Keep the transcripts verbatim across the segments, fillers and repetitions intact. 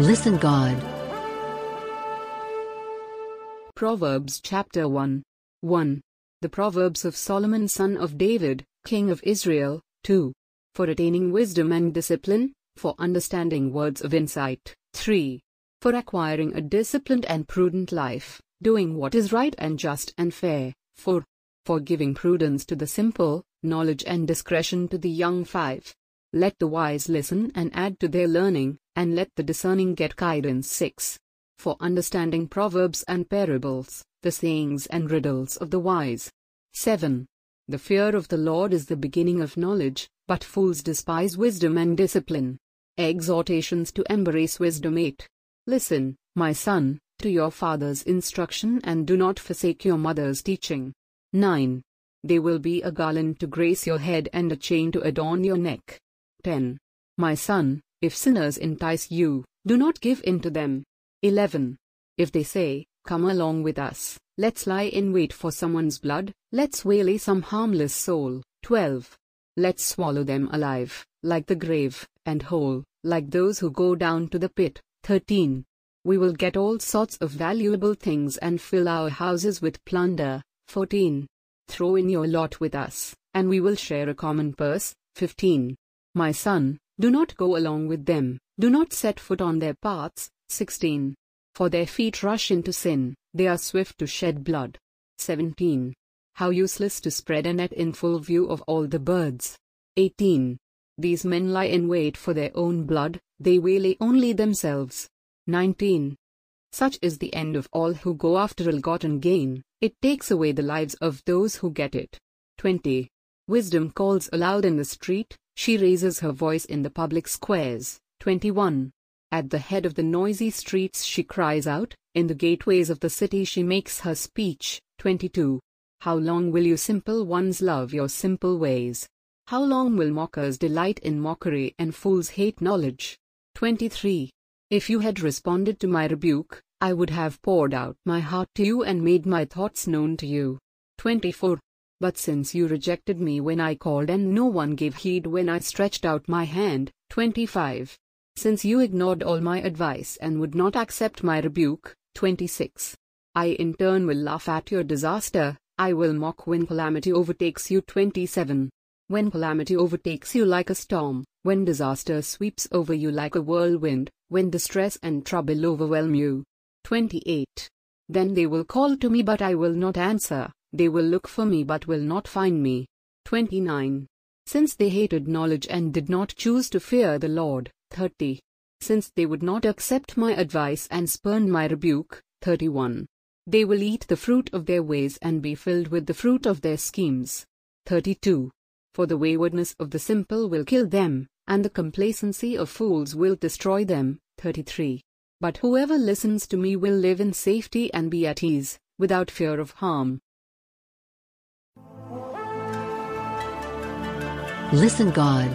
Listen, God. Proverbs chapter one. one. The Proverbs of Solomon, son of David, king of Israel. two. For attaining wisdom and discipline, for understanding words of insight. three. For acquiring a disciplined and prudent life, doing what is right and just and fair. four. For giving prudence to the simple, knowledge and discretion to the young. five. Let the wise listen and add to their learning, and let the discerning get guidance. six. For understanding proverbs and parables, the sayings and riddles of the wise. seven. The fear of the Lord is the beginning of knowledge, but fools despise wisdom and discipline. Exhortations to embrace wisdom. eight. Listen, my son, to your father's instruction and do not forsake your mother's teaching. nine. They will be a garland to grace your head and a chain to adorn your neck. ten. My son, if sinners entice you, do not give in to them. eleven. If they say, come along with us, let's lie in wait for someone's blood, let's waylay some harmless soul. twelve. Let's swallow them alive, like the grave, and whole, like those who go down to the pit. thirteen. We will get all sorts of valuable things and fill our houses with plunder. fourteen. Throw in your lot with us, and we will share a common purse. fifteen. My son, do not go along with them, do not set foot on their paths. sixteen. For their feet rush into sin, they are swift to shed blood. seventeen. How useless to spread a net in full view of all the birds. eighteen. These men lie in wait for their own blood, they waylay only themselves. nineteen. Such is the end of all who go after ill-gotten gain, it takes away the lives of those who get it. twenty. Wisdom calls aloud in the street, she raises her voice in the public squares. twenty-one. At the head of the noisy streets she cries out, in the gateways of the city she makes her speech. twenty-two. How long will you simple ones love your simple ways? How long will mockers delight in mockery and fools hate knowledge? twenty-three. If you had responded to my rebuke, I would have poured out my heart to you and made my thoughts known to you. twenty-four. But since you rejected me when I called and no one gave heed when I stretched out my hand. twenty-five. Since you ignored all my advice and would not accept my rebuke. twenty-six. I in turn will laugh at your disaster, I will mock when calamity overtakes you. twenty-seven. When calamity overtakes you like a storm, when disaster sweeps over you like a whirlwind, when distress and trouble overwhelm you. twenty-eight. Then they will call to me but I will not answer, they will look for me but will not find me. twenty-nine. Since they hated knowledge and did not choose to fear the Lord. thirty. Since they would not accept my advice and spurned my rebuke. thirty-one. They will eat the fruit of their ways and be filled with the fruit of their schemes. thirty-two. For the waywardness of the simple will kill them, and the complacency of fools will destroy them. thirty-three. But whoever listens to me will live in safety and be at ease, without fear of harm. Listen, God.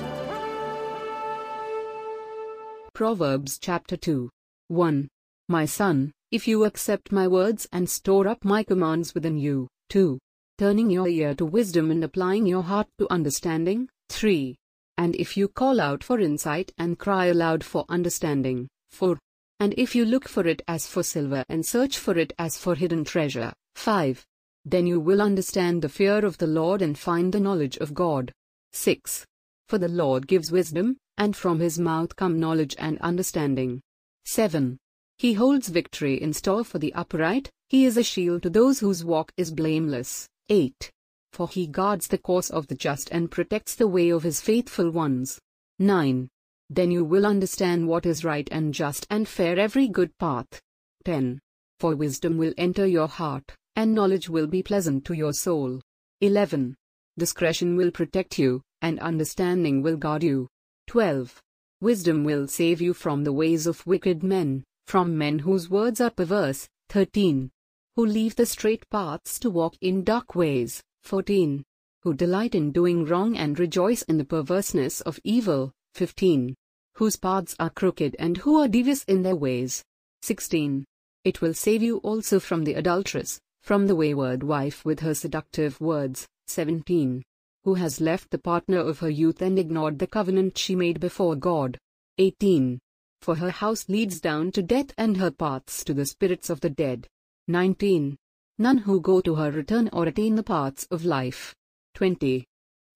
Proverbs chapter two. one. My son, if you accept my words and store up my commands within you. two. Turning your ear to wisdom and applying your heart to understanding. three. And if you call out for insight and cry aloud for understanding. four. And if you look for it as for silver and search for it as for hidden treasure. five. Then you will understand the fear of the Lord and find the knowledge of God. six. For the Lord gives wisdom, and from his mouth come knowledge and understanding. seven. He holds victory in store for the upright, he is a shield to those whose walk is blameless. eight. For he guards the course of the just and protects the way of his faithful ones. nine. Then you will understand what is right and just and fair, every good path. ten. For wisdom will enter your heart, and knowledge will be pleasant to your soul. eleven. Discretion will protect you, and understanding will guard you. twelve. Wisdom will save you from the ways of wicked men, from men whose words are perverse. thirteen. Who leave the straight paths to walk in dark ways. fourteen. Who delight in doing wrong and rejoice in the perverseness of evil. fifteen. Whose paths are crooked and who are devious in their ways. sixteen. It will save you also from the adulteress, from the wayward wife with her seductive words. seventeen. Who has left the partner of her youth and ignored the covenant she made before God. eighteen. for her house leads down to death and her paths to the spirits of the dead. nineteen. None who go to her return or attain the paths of life. twenty.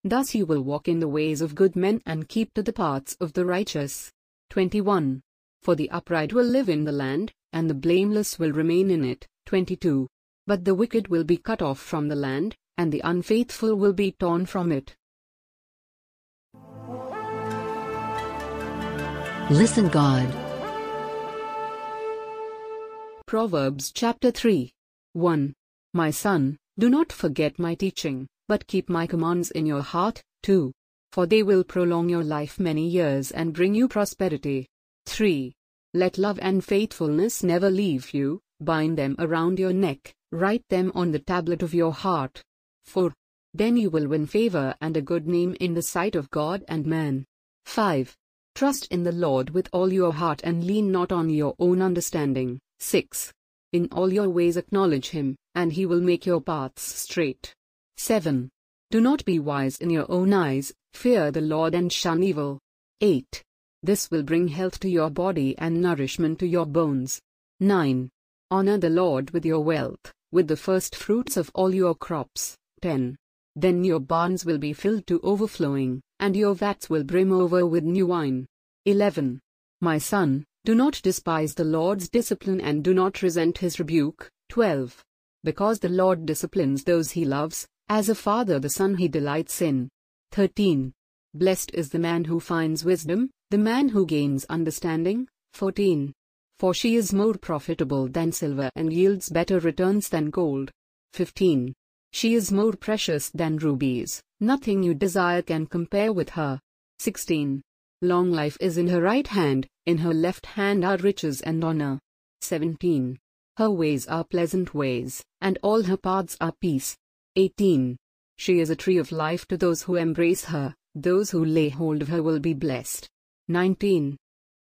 Thus you will walk in the ways of good men and keep to the paths of the righteous. twenty-one. For the upright will live in the land, and the blameless will remain in it. twenty-two. But the wicked will be cut off from the land, and the unfaithful will be torn from it. Listen, God. Proverbs chapter three. one. My son, do not forget my teaching, but keep my commands in your heart. two. For they will prolong your life many years and bring you prosperity. three. Let love and faithfulness never leave you, bind them around your neck, write them on the tablet of your heart. four. Then you will win favor and a good name in the sight of God and man. five. Trust in the Lord with all your heart and lean not on your own understanding. six. In all your ways acknowledge him, and he will make your paths straight. seven. Do not be wise in your own eyes, fear the Lord and shun evil. eight. This will bring health to your body and nourishment to your bones. nine. Honor the Lord with your wealth, with the first fruits of all your crops. ten. Then your barns will be filled to overflowing, and your vats will brim over with new wine. eleven. My son, do not despise the Lord's discipline and do not resent his rebuke. twelve. Because the Lord disciplines those he loves, as a father the son he delights in. thirteen. Blessed is the man who finds wisdom, the man who gains understanding. fourteen. For she is more profitable than silver and yields better returns than gold. fifteen. She is more precious than rubies, nothing you desire can compare with her. sixteen. Long life is in her right hand, in her left hand are riches and honor. seventeen. Her ways are pleasant ways, and all her paths are peace. eighteen. She is a tree of life to those who embrace her, those who lay hold of her will be blessed. nineteen.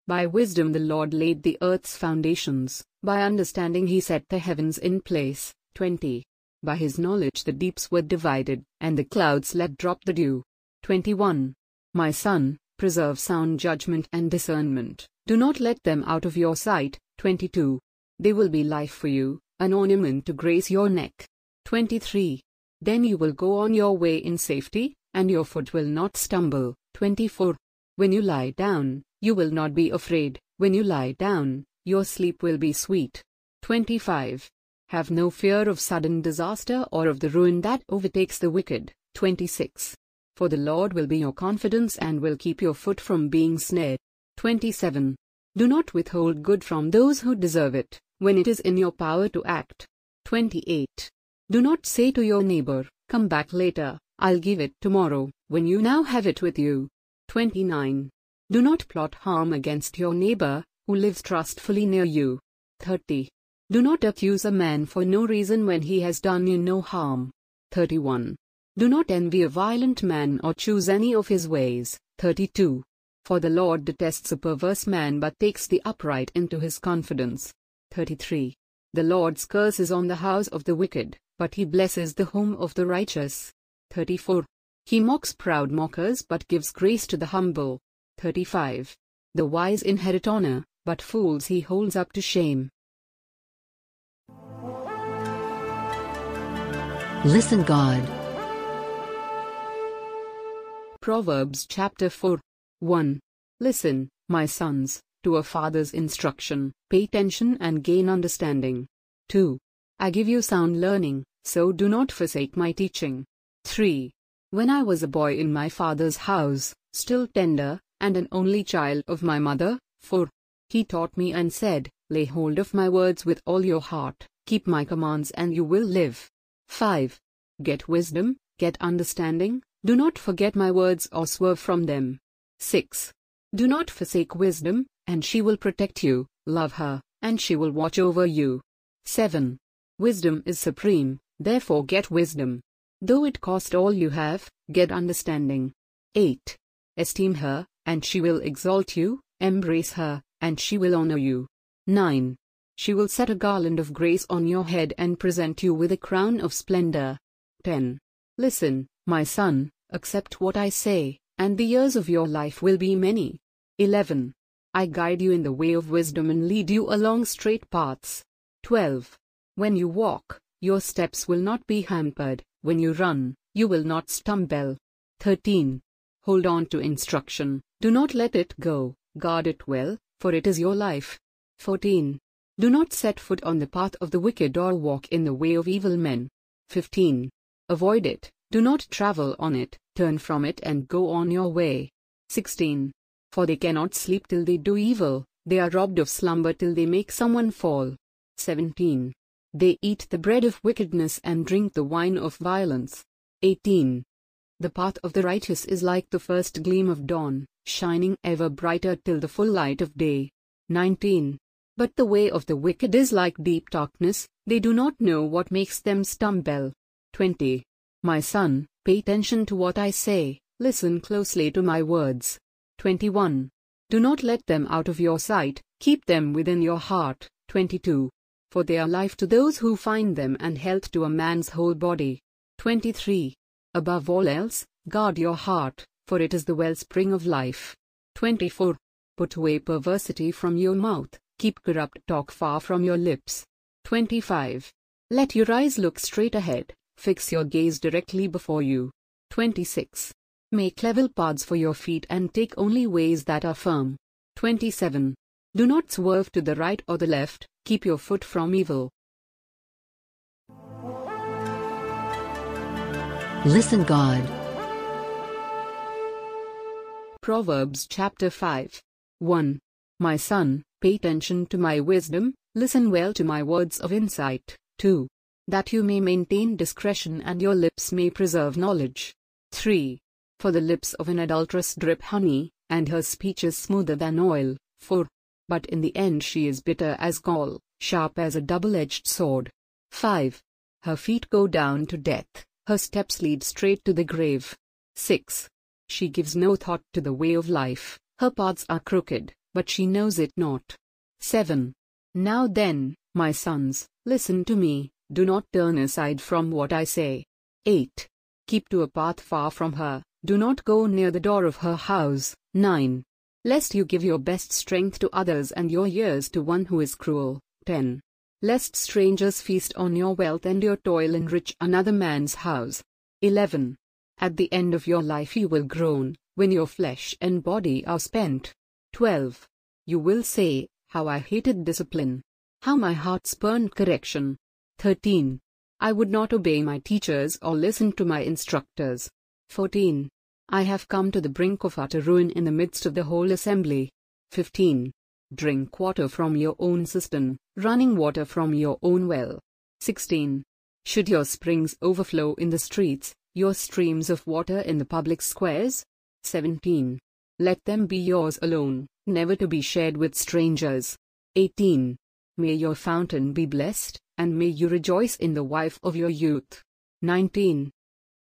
By wisdom the Lord laid the earth's foundations, by understanding he set the heavens in place. twenty. By his knowledge the deeps were divided, and the clouds let drop the dew. twenty-one. My son, preserve sound judgment and discernment, do not let them out of your sight. twenty-two. They will be life for you, an ornament to grace your neck. twenty-three. Then you will go on your way in safety, and your foot will not stumble. twenty-four. When you lie down, you will not be afraid, when you lie down, your sleep will be sweet. twenty-five. Have no fear of sudden disaster or of the ruin that overtakes the wicked. twenty-six. For the Lord will be your confidence and will keep your foot from being snared. twenty-seven. Do not withhold good from those who deserve it, when it is in your power to act. twenty-eight. Do not say to your neighbor, come back later, I'll give it tomorrow, when you now have it with you. twenty-nine. Do not plot harm against your neighbor, who lives trustfully near you. thirty. Do not accuse a man for no reason when he has done you no harm. thirty-one. Do not envy a violent man or choose any of his ways. thirty-two. For the Lord detests a perverse man but takes the upright into his confidence. thirty-three. The Lord's curse is on the house of the wicked, but he blesses the home of the righteous. thirty-four. He mocks proud mockers but gives grace to the humble. thirty-five. The wise inherit honor, but fools he holds up to shame. Listen, God. Proverbs chapter four. one. Listen, my sons, to a father's instruction, pay attention and gain understanding. two. I give you sound learning, so do not forsake my teaching. three. When I was a boy in my father's house, still tender, and an only child of my mother, four. He taught me and said, lay hold of my words with all your heart, keep my commands and you will live. five. Get wisdom, get understanding, do not forget my words or swerve from them. six. Do not forsake wisdom, and she will protect you, love her, and she will watch over you. seven. Wisdom is supreme, therefore get wisdom. Though it cost all you have, get understanding. eight. Esteem her, and she will exalt you, embrace her, and she will honor you. nine. She will set a garland of grace on your head and present you with a crown of splendor. ten. Listen, my son, accept what I say, and the years of your life will be many. eleven. I guide you in the way of wisdom and lead you along straight paths. twelve. When you walk, your steps will not be hampered. When you run, you will not stumble. thirteen. Hold on to instruction. Do not let it go. Guard it well, for it is your life. fourteen. Do not set foot on the path of the wicked or walk in the way of evil men. fifteen. Avoid it. Do not travel on it. Turn from it and go on your way. sixteen. For they cannot sleep till they do evil. They are robbed of slumber till they make someone fall. seventeen. They eat the bread of wickedness and drink the wine of violence. eighteen. The path of the righteous is like the first gleam of dawn, shining ever brighter till the full light of day. nineteen. But the way of the wicked is like deep darkness. They do not know what makes them stumble. twenty. My son, pay attention to what I say. Listen closely to my words. twenty-one. Do not let them out of your sight. Keep them within your heart. twenty-two. For they are life to those who find them and health to a man's whole body. twenty-three. Above all else, guard your heart, for it is the wellspring of life. twenty-four. Put away perversity from your mouth. Keep corrupt talk far from your lips. twenty-five. Let your eyes look straight ahead. Fix your gaze directly before you. twenty-six. Make level paths for your feet and take only ways that are firm. twenty-seven. Do not swerve to the right or the left. Keep your foot from evil. Listen, God. Proverbs chapter five. one. My son, pay attention to my wisdom. Listen well to my words of insight. two. That you may maintain discretion and your lips may preserve knowledge. three. For the lips of an adulteress drip honey, and her speech is smoother than oil. four. But in the end she is bitter as gall, sharp as a double-edged sword. five. Her feet go down to death, her steps lead straight to the grave. six. She gives no thought to the way of life, her paths are crooked, but she knows it not. seven. Now then, my sons, listen to me, do not turn aside from what I say. eight. Keep to a path far from her, do not go near the door of her house. nine. Lest you give your best strength to others and your years to one who is cruel. ten. Lest strangers feast on your wealth and your toil enrich another man's house. eleven. At the end of your life you will groan, when your flesh and body are spent. twelve. You will say, how I hated discipline, how my heart spurned correction. thirteen. I would not obey my teachers or listen to my instructors. fourteen. I have come to the brink of utter ruin in the midst of the whole assembly. fifteen. Drink water from your own cistern, running water from your own well. sixteen. Should your springs overflow in the streets, your streams of water in the public squares? seventeen. Let them be yours alone, never to be shared with strangers. eighteen. May your fountain be blessed, and may you rejoice in the wife of your youth. nineteen.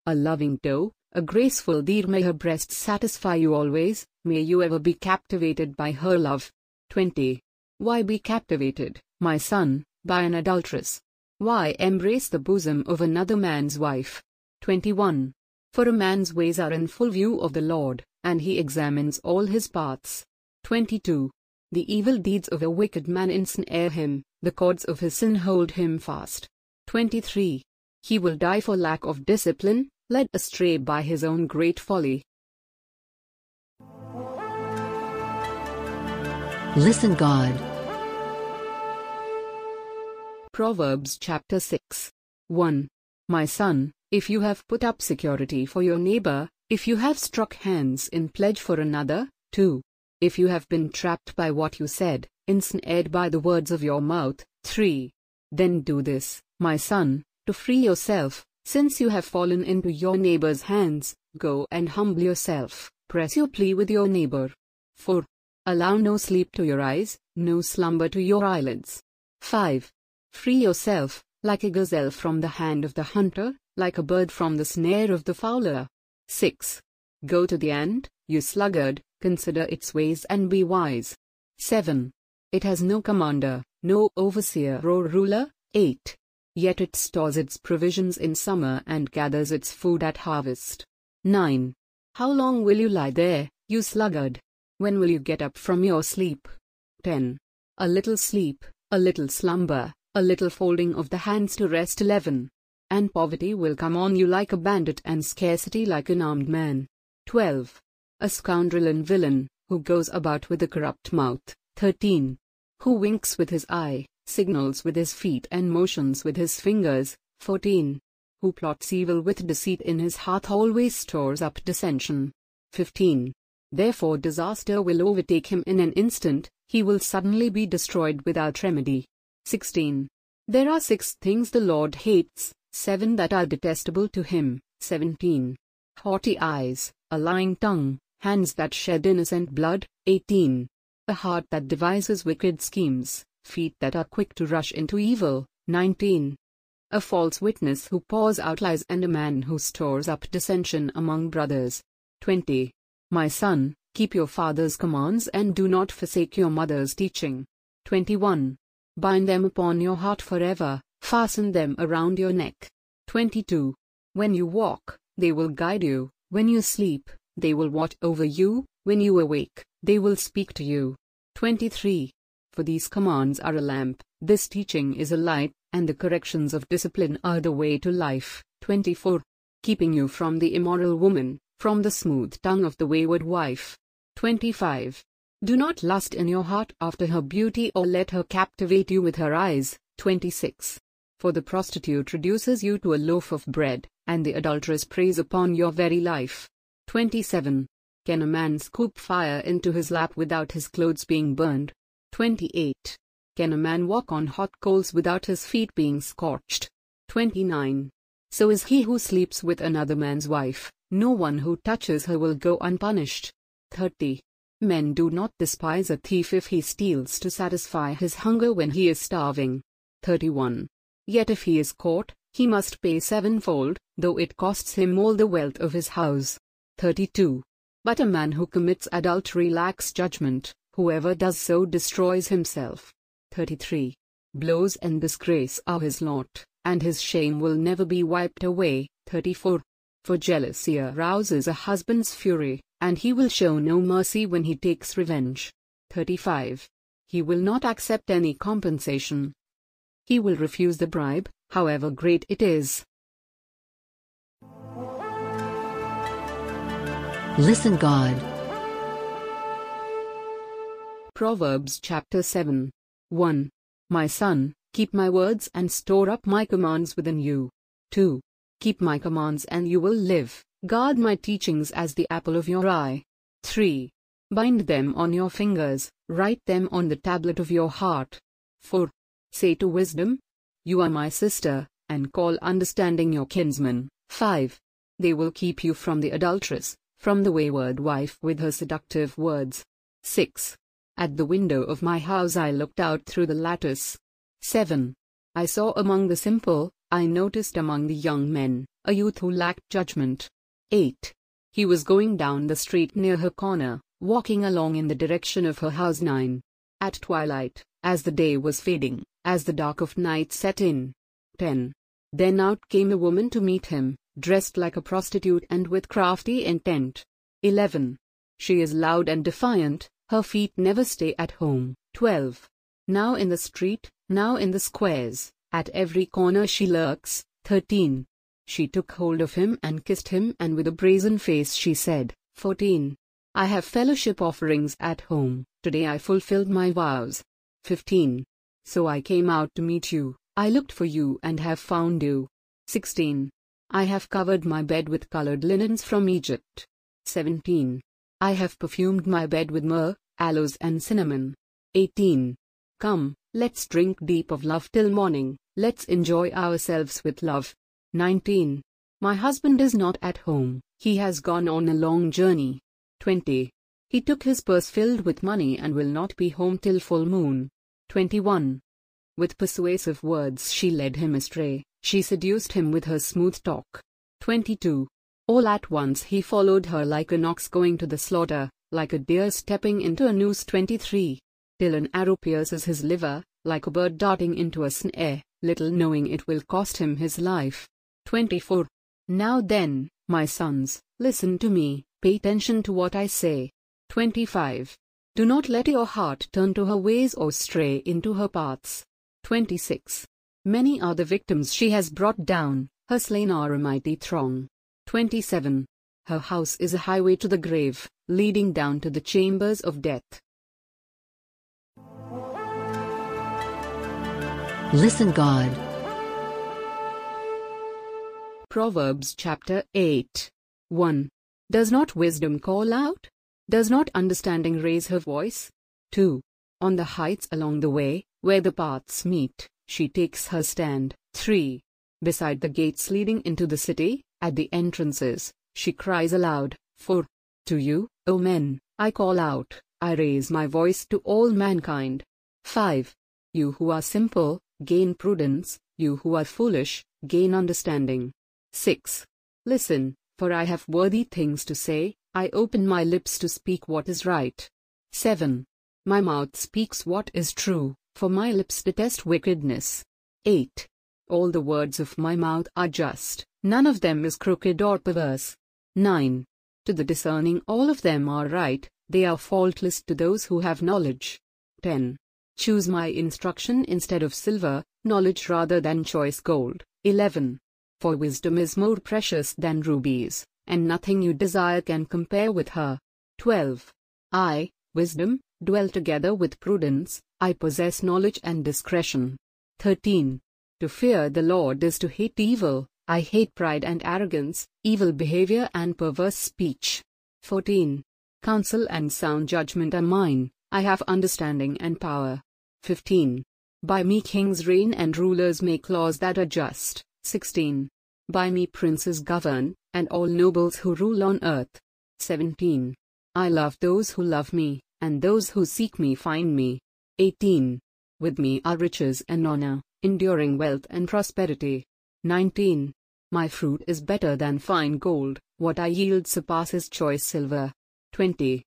A loving doe, a graceful deer, may her breasts satisfy you always, may you ever be captivated by her love. twenty. Why be captivated, my son, by an adulteress? Why embrace the bosom of another man's wife? twenty-one. For a man's ways are in full view of the Lord, and he examines all his paths. twenty-two. The evil deeds of a wicked man ensnare him, the cords of his sin hold him fast. twenty-three. He will die for lack of discipline, led astray by his own great folly. Listen, God. Proverbs chapter six. one. My son, if you have put up security for your neighbor, if you have struck hands in pledge for another. two. If you have been trapped by what you said, ensnared by the words of your mouth. three. Then do this, my son, to free yourself. Since you have fallen into your neighbor's hands, go and humble yourself, press your plea with your neighbor. four. Allow no sleep to your eyes, no slumber to your eyelids. five. Free yourself, like a gazelle from the hand of the hunter, like a bird from the snare of the fowler. six. Go to the ant, you sluggard, consider its ways and be wise. seven. It has no commander, no overseer or ruler. eight. Yet it stores its provisions in summer and gathers its food at harvest. nine. How long will you lie there, you sluggard? When will you get up from your sleep? ten. A little sleep, a little slumber, a little folding of the hands to rest. eleven. And poverty will come on you like a bandit and scarcity like an armed man. twelve. A scoundrel and villain, who goes about with a corrupt mouth. thirteen. Who winks with his eye, signals with his feet and motions with his fingers. fourteen. Who plots evil with deceit in his heart, always stores up dissension. fifteen. Therefore disaster will overtake him in an instant, he will suddenly be destroyed without remedy. sixteen. There are six things the Lord hates, seven that are detestable to him. seventeen. Haughty eyes, a lying tongue, hands that shed innocent blood. eighteen. A heart that devises wicked schemes, feet that are quick to rush into evil. nineteen. A false witness who pours out lies, and a man who stores up dissension among brothers. twenty. My son, keep your father's commands and do not forsake your mother's teaching. twenty-one. Bind them upon your heart forever, fasten them around your neck. twenty-two. When you walk, they will guide you, when you sleep, they will watch over you, when you awake, they will speak to you. twenty-three. For these commands are a lamp, this teaching is a light, and the corrections of discipline are the way to life. twenty-four. Keeping you from the immoral woman, from the smooth tongue of the wayward wife. twenty-five. Do not lust in your heart after her beauty or let her captivate you with her eyes. twenty-six. For the prostitute reduces you to a loaf of bread, and the adulteress preys upon your very life. twenty-seven. Can a man scoop fire into his lap without his clothes being burned? twenty-eight. Can a man walk on hot coals without his feet being scorched? twenty-nine. So is he who sleeps with another man's wife. No one who touches her will go unpunished. thirty. Men do not despise a thief if he steals to satisfy his hunger when he is starving. thirty-one. Yet if he is caught, he must pay sevenfold, though it costs him all the wealth of his house. thirty-two. But a man who commits adultery lacks judgment, whoever does so destroys himself. thirty-three. Blows and disgrace are his lot, and his shame will never be wiped away. thirty-four. For jealousy arouses a husband's fury, and he will show no mercy when he takes revenge. thirty-five. He will not accept any compensation. He will refuse the bribe, however great it is. Listen, God. Proverbs chapter seven. one. My son, keep my words and store up my commands within you. two. Keep my commands and you will live, guard my teachings as the apple of your eye. three. Bind them on your fingers, write them on the tablet of your heart. four. Say to wisdom, you are my sister, and call understanding your kinsman. five. They will keep you from the adulteress, from the wayward wife with her seductive words. six. At the window of my house I looked out through the lattice. seven. I saw among the simple, I noticed among the young men, a youth who lacked judgment. eight. He was going down the street near her corner, walking along in the direction of her house. nine. At twilight, as the day was fading, as the dark of night set in. ten. Then out came a woman to meet him, dressed like a prostitute and with crafty intent. eleven. She is loud and defiant, her feet never stay at home. twelve. Now in the street, now in the squares, at every corner she lurks. thirteen. She took hold of him and kissed him, and with a brazen face she said, fourteen. I have fellowship offerings at home, today I fulfilled my vows. fifteen. So I came out to meet you, I looked for you and have found you. sixteen. I have covered my bed with colored linens from Egypt. seventeen. I have perfumed my bed with myrrh, aloes and cinnamon. eighteen. Come, let's drink deep of love till morning, let's enjoy ourselves with love. nineteen. My husband is not at home, he has gone on a long journey. twenty. He took his purse filled with money and will not be home till full moon. twenty-one. With persuasive words she led him astray, she seduced him with her smooth talk. twenty-two. All at once he followed her like an ox going to the slaughter, like a deer stepping into a noose. twenty-three. Till an arrow pierces his liver, like a bird darting into a snare, little knowing it will cost him his life. twenty-four. Now then, my sons, listen to me, pay attention to what I say. twenty-five. Do not let your heart turn to her ways or stray into her paths. twenty-six. Many are the victims she has brought down, her slain are a mighty throng. twenty-seven. Her house is a highway to the grave, leading down to the chambers of death. Listen, God. Proverbs chapter eight. one. Does not wisdom call out? Does not understanding raise her voice? two. On the heights along the way, where the paths meet, she takes her stand. three. Beside the gates leading into the city, at the entrances, she cries aloud. four. To you, O men, I call out, I raise my voice to all mankind. five. You who are simple, gain prudence, you who are foolish, gain understanding. six. Listen, for I have worthy things to say, I open my lips to speak what is right. seven. My mouth speaks what is true, for my lips detest wickedness. eight. All the words of my mouth are just, none of them is crooked or perverse. nine. To the discerning all of them are right, they are faultless to those who have knowledge. ten. Choose my instruction instead of silver, knowledge rather than choice gold. eleven. For wisdom is more precious than rubies, and nothing you desire can compare with her. twelve. I, wisdom, dwell together with prudence, I possess knowledge and discretion. thirteen. To fear the Lord is to hate evil, I hate pride and arrogance, evil behavior and perverse speech. fourteen. Counsel and sound judgment are mine, I have understanding and power. fifteen. By me kings reign and rulers make laws that are just. sixteen. By me princes govern, and all nobles who rule on earth. seventeen. I love those who love me, and those who seek me find me. eighteen. With me are riches and honor, enduring wealth and prosperity. nineteen. My fruit is better than fine gold, what I yield surpasses choice silver. twenty.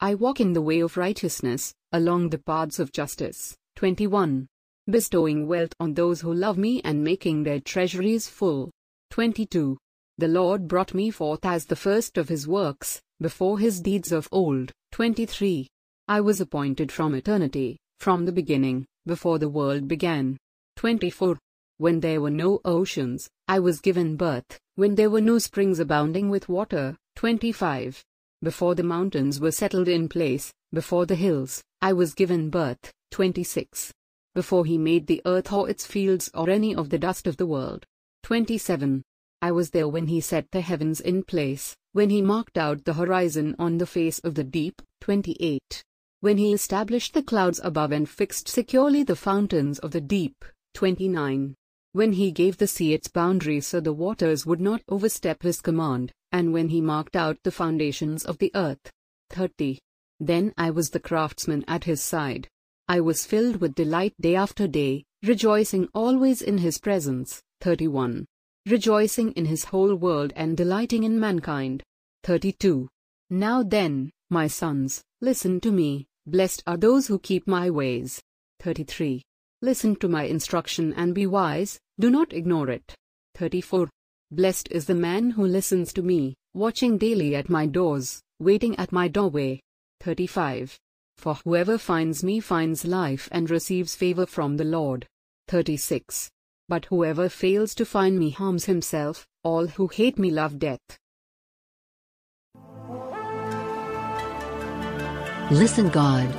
I walk in the way of righteousness, along the paths of justice. twenty-one. Bestowing wealth on those who love me and making their treasuries full. twenty-two. The Lord brought me forth as the first of his works, before his deeds of old. twenty-three. I was appointed from eternity, from the beginning, before the world began. twenty-four. When there were no oceans, I was given birth, when there were no springs abounding with water. twenty-five. Before the mountains were settled in place, before the hills, I was given birth. twenty-six. Before he made the earth or its fields or any of the dust of the world. twenty-seven. I was there when he set the heavens in place, when he marked out the horizon on the face of the deep. twenty-eight. When he established the clouds above and fixed securely the fountains of the deep. twenty-nine. When he gave the sea its boundaries so the waters would not overstep his command, and when he marked out the foundations of the earth. thirty. Then I was the craftsman at his side. I was filled with delight day after day, rejoicing always in his presence. thirty-one. Rejoicing in his whole world and delighting in mankind. thirty-two. Now then, my sons, listen to me, blessed are those who keep my ways. thirty-three. Listen to my instruction and be wise, do not ignore it. thirty-four. Blessed is the man who listens to me, watching daily at my doors, waiting at my doorway. thirty-five. For whoever finds me finds life and receives favor from the Lord. thirty-six. But whoever fails to find me harms himself, all who hate me love death. Listen, God.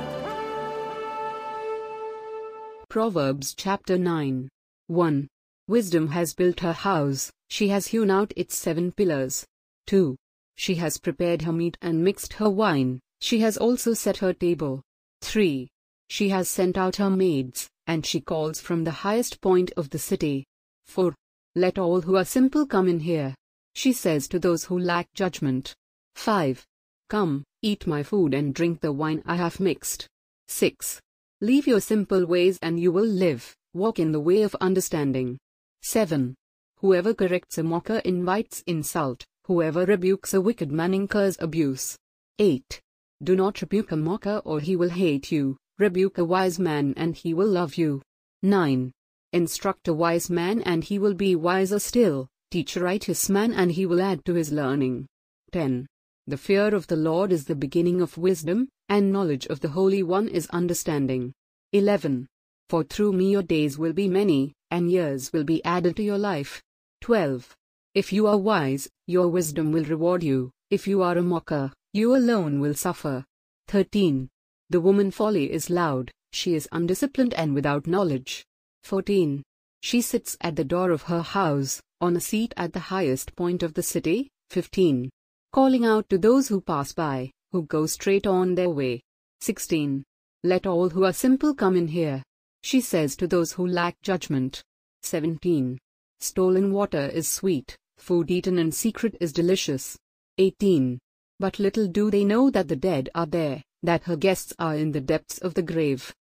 Proverbs chapter nine. one. Wisdom has built her house, she has hewn out its seven pillars. two. She has prepared her meat and mixed her wine. She has also set her table. three. She has sent out her maids, and she calls from the highest point of the city. four. Let all who are simple come in here. She says to those who lack judgment. five. Come, eat my food and drink the wine I have mixed. six. Leave your simple ways and you will live, walk in the way of understanding. seven. Whoever corrects a mocker invites insult, whoever rebukes a wicked man incurs abuse. eight. Do not rebuke a mocker or he will hate you, rebuke a wise man and he will love you. nine. Instruct a wise man and he will be wiser still, teach a righteous man and he will add to his learning. ten. The fear of the Lord is the beginning of wisdom, and knowledge of the Holy One is understanding. eleven. For through me your days will be many, and years will be added to your life. twelve. If you are wise, your wisdom will reward you; if you are a mocker, you alone will suffer. thirteen. The woman's folly is loud, she is undisciplined and without knowledge. fourteen. She sits at the door of her house, on a seat at the highest point of the city. fifteen. Calling out to those who pass by, who go straight on their way. sixteen. Let all who are simple come in here, she says to those who lack judgment. seventeen. Stolen water is sweet, food eaten in secret is delicious. eighteen. But little do they know that the dead are there, that her guests are in the depths of the grave.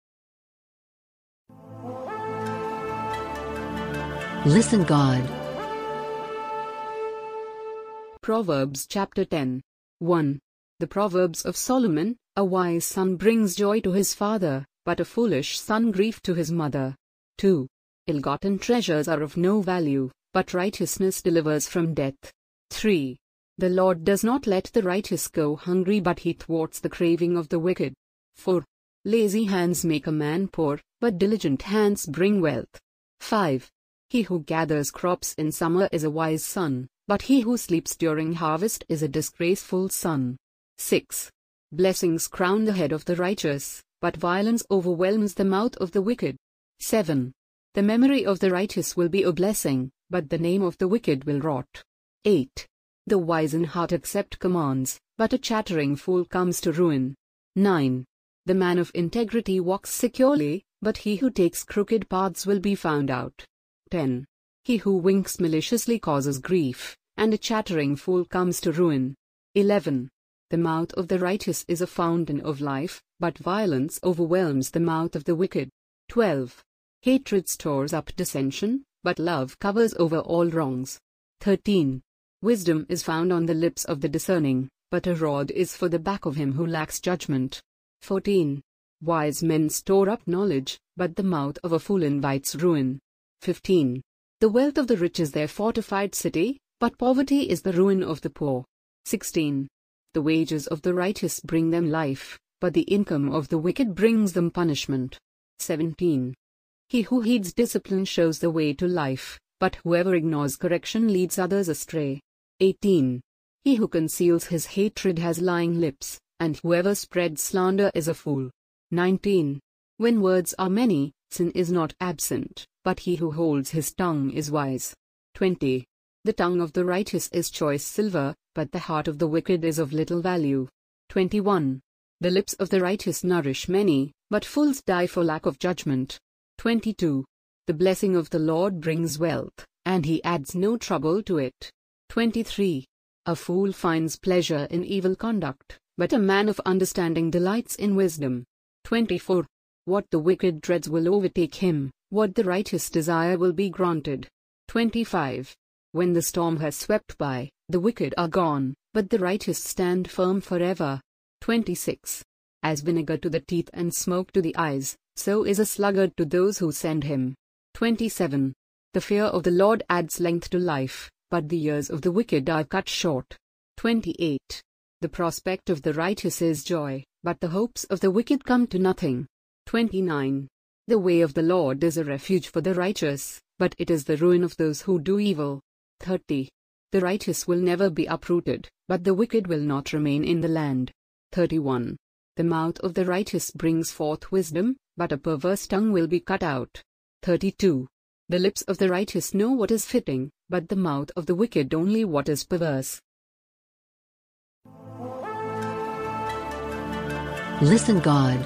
Listen, God. Proverbs chapter ten. one. The Proverbs of Solomon. A wise son brings joy to his father, but a foolish son grief to his mother. two. Ill-gotten treasures are of no value, but righteousness delivers from death. three. The Lord does not let the righteous go hungry, but he thwarts the craving of the wicked. four. Lazy hands make a man poor, but diligent hands bring wealth. five. He who gathers crops in summer is a wise son, but he who sleeps during harvest is a disgraceful son. six. Blessings crown the head of the righteous, but violence overwhelms the mouth of the wicked. seven. The memory of the righteous will be a blessing, but the name of the wicked will rot. eight. The wise in heart accept commands, but a chattering fool comes to ruin. nine. The man of integrity walks securely, but he who takes crooked paths will be found out. ten. He who winks maliciously causes grief, and a chattering fool comes to ruin. eleven. The mouth of the righteous is a fountain of life, but violence overwhelms the mouth of the wicked. twelve. Hatred stores up dissension, but love covers over all wrongs. thirteen. Wisdom is found on the lips of the discerning, but a rod is for the back of him who lacks judgment. fourteen. Wise men store up knowledge, but the mouth of a fool invites ruin. fifteen. The wealth of the rich is their fortified city, but poverty is the ruin of the poor. sixteen. The wages of the righteous bring them life, but the income of the wicked brings them punishment. seventeen. He who heeds discipline shows the way to life, but whoever ignores correction leads others astray. eighteen. He who conceals his hatred has lying lips, and whoever spreads slander is a fool. nineteen. When words are many, sin is not absent, but he who holds his tongue is wise. twenty. The tongue of the righteous is choice silver, but the heart of the wicked is of little value. twenty-one. The lips of the righteous nourish many, but fools die for lack of judgment. twenty-two. The blessing of the Lord brings wealth, and he adds no trouble to it. twenty-three. A fool finds pleasure in evil conduct, but a man of understanding delights in wisdom. twenty-four. What the wicked dreads will overtake him, what the righteous desire will be granted. twenty-five. When the storm has swept by, the wicked are gone, but the righteous stand firm forever. twenty-six. As vinegar to the teeth and smoke to the eyes, so is a sluggard to those who send him. twenty-seven. The fear of the Lord adds length to life, but the years of the wicked are cut short. twenty-eight. The prospect of the righteous is joy, but the hopes of the wicked come to nothing. twenty-nine. The way of the Lord is a refuge for the righteous, but it is the ruin of those who do evil. thirty. The righteous will never be uprooted, but the wicked will not remain in the land. thirty-one. The mouth of the righteous brings forth wisdom, but a perverse tongue will be cut out. thirty-two. The lips of the righteous know what is fitting, but the mouth of the wicked only what is perverse. Listen, God.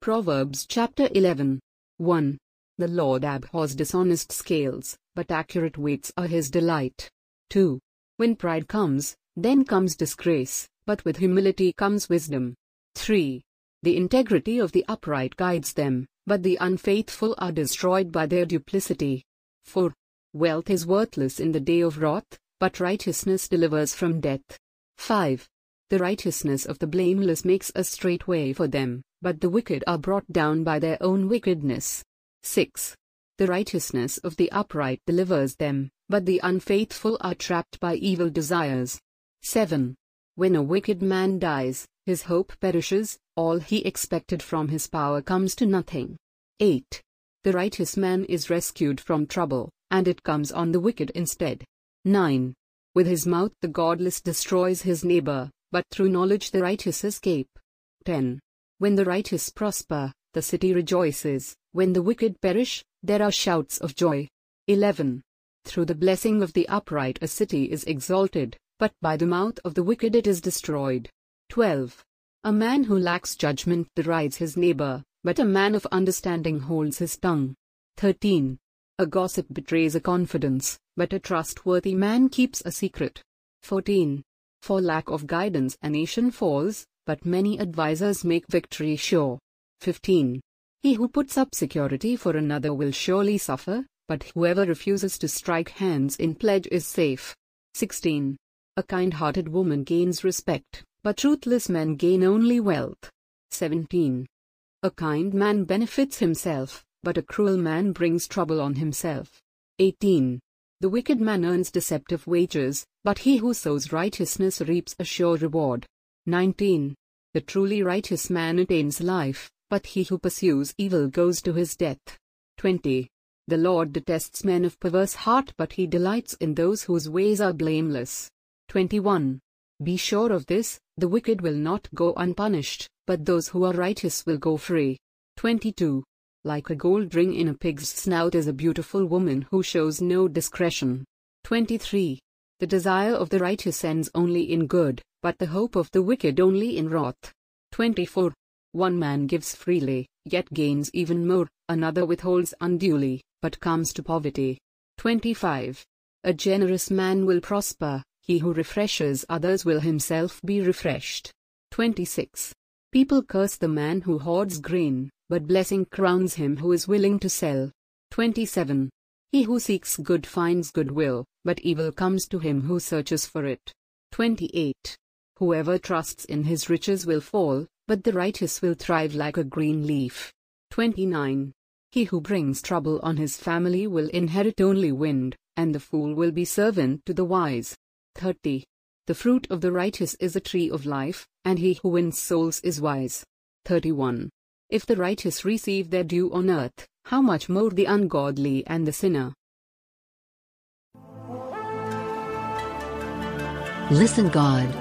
Proverbs chapter eleven. one. The Lord abhors dishonest scales, but accurate weights are his delight. two. When pride comes, then comes disgrace, but with humility comes wisdom. three. The integrity of the upright guides them, but the unfaithful are destroyed by their duplicity. four. Wealth is worthless in the day of wrath, but righteousness delivers from death. five. The righteousness of the blameless makes a straight way for them, but the wicked are brought down by their own wickedness. six. The righteousness of the upright delivers them, but the unfaithful are trapped by evil desires. seven. When a wicked man dies, his hope perishes, all he expected from his power comes to nothing. eight. The righteous man is rescued from trouble, and it comes on the wicked instead. nine. With his mouth the godless destroys his neighbor, but through knowledge the righteous escape. ten. When the righteous prosper, the city rejoices; when the wicked perish, there are shouts of joy. eleven. Through the blessing of the upright a city is exalted, but by the mouth of the wicked it is destroyed. twelve. A man who lacks judgment derides his neighbor, but a man of understanding holds his tongue. thirteen. A gossip betrays a confidence, but a trustworthy man keeps a secret. fourteen. For lack of guidance a nation falls, but many advisers make victory sure. fifteen. He who puts up security for another will surely suffer, but whoever refuses to strike hands in pledge is safe. sixteen. A kind-hearted woman gains respect, but ruthless men gain only wealth. seventeen. A kind man benefits himself, but a cruel man brings trouble on himself. eighteen. The wicked man earns deceptive wages, but he who sows righteousness reaps a sure reward. nineteen. The truly righteous man attains life, but he who pursues evil goes to his death. twenty. The Lord detests men of perverse heart, but he delights in those whose ways are blameless. twenty-one. Be sure of this, the wicked will not go unpunished, but those who are righteous will go free. twenty-two. Like a gold ring in a pig's snout is a beautiful woman who shows no discretion. twenty-three. The desire of the righteous ends only in good, but the hope of the wicked only in wrath. twenty-four. One man gives freely, yet gains even more; another withholds unduly, but comes to poverty. twenty-five. A generous man will prosper; he who refreshes others will himself be refreshed. twenty-six. People curse the man who hoards grain, but blessing crowns him who is willing to sell. twenty-seven. He who seeks good finds goodwill, but evil comes to him who searches for it. twenty-eight. Whoever trusts in his riches will fall, but the righteous will thrive like a green leaf. twenty-nine. He who brings trouble on his family will inherit only wind, and the fool will be servant to the wise. thirty. The fruit of the righteous is a tree of life, and he who wins souls is wise. thirty-one. If the righteous receive their due on earth, how much more the ungodly and the sinner? Listen, God.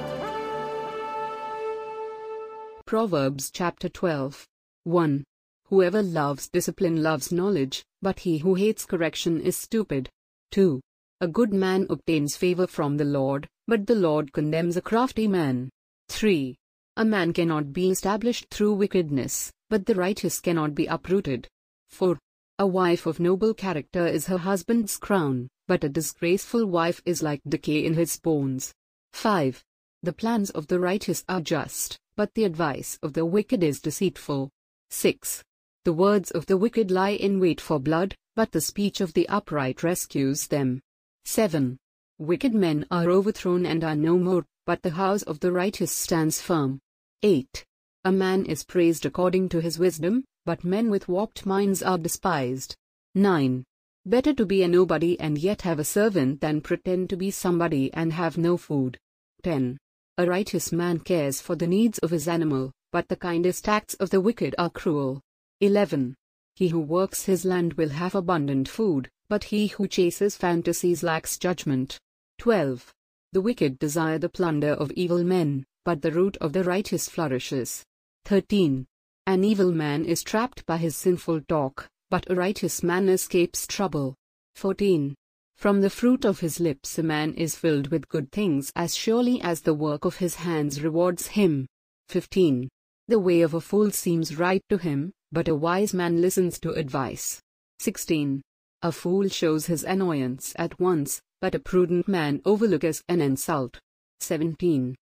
Proverbs chapter twelve. one. Whoever loves discipline loves knowledge, but he who hates correction is stupid. two. A good man obtains favor from the Lord, but the Lord condemns a crafty man. three. A man cannot be established through wickedness, but the righteous cannot be uprooted. four. A wife of noble character is her husband's crown, but a disgraceful wife is like decay in his bones. five. The plans of the righteous are just, but the advice of the wicked is deceitful. six. The words of the wicked lie in wait for blood, but the speech of the upright rescues them. seven. Wicked men are overthrown and are no more, but the house of the righteous stands firm. eight. A man is praised according to his wisdom, but men with warped minds are despised. nine. Better to be a nobody and yet have a servant than pretend to be somebody and have no food. ten. A righteous man cares for the needs of his animal, but the kindest acts of the wicked are cruel. eleven. He who works his land will have abundant food, but he who chases fantasies lacks judgment. twelve. The wicked desire the plunder of evil men, but the root of the righteous flourishes. thirteen. An evil man is trapped by his sinful talk, but a righteous man escapes trouble. fourteen. From the fruit of his lips a man is filled with good things, as surely as the work of his hands rewards him. fifteen. The way of a fool seems right to him, but a wise man listens to advice. sixteen. A fool shows his annoyance at once, but a prudent man overlooks an insult. seventeen.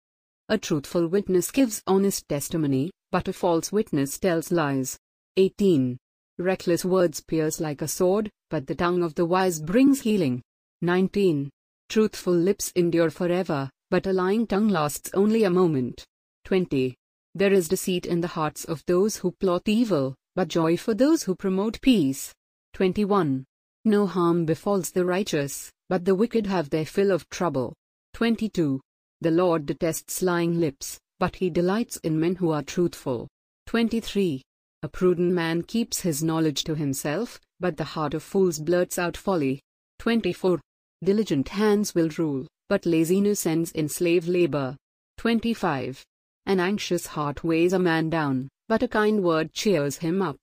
A truthful witness gives honest testimony, but a false witness tells lies. eighteen. Reckless words pierce like a sword, but the tongue of the wise brings healing. nineteen. Truthful lips endure forever, but a lying tongue lasts only a moment. twenty. There is deceit in the hearts of those who plot evil, but joy for those who promote peace. twenty-one. No harm befalls the righteous, but the wicked have their fill of trouble. twenty-two. The Lord detests lying lips, but he delights in men who are truthful. twenty-three. A prudent man keeps his knowledge to himself, but the heart of fools blurts out folly. twenty-four. Diligent hands will rule, but laziness ends in slave labor. twenty-five. An anxious heart weighs a man down, but a kind word cheers him up.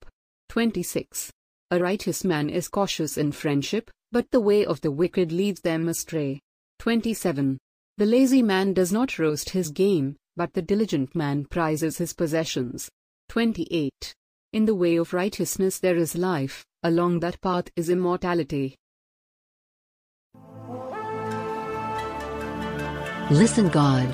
twenty-six. A righteous man is cautious in friendship, but the way of the wicked leads them astray. twenty-seven. The lazy man does not roast his game, but the diligent man prizes his possessions. twenty-eight. In the way of righteousness there is life, along that path is immortality. Listen, God.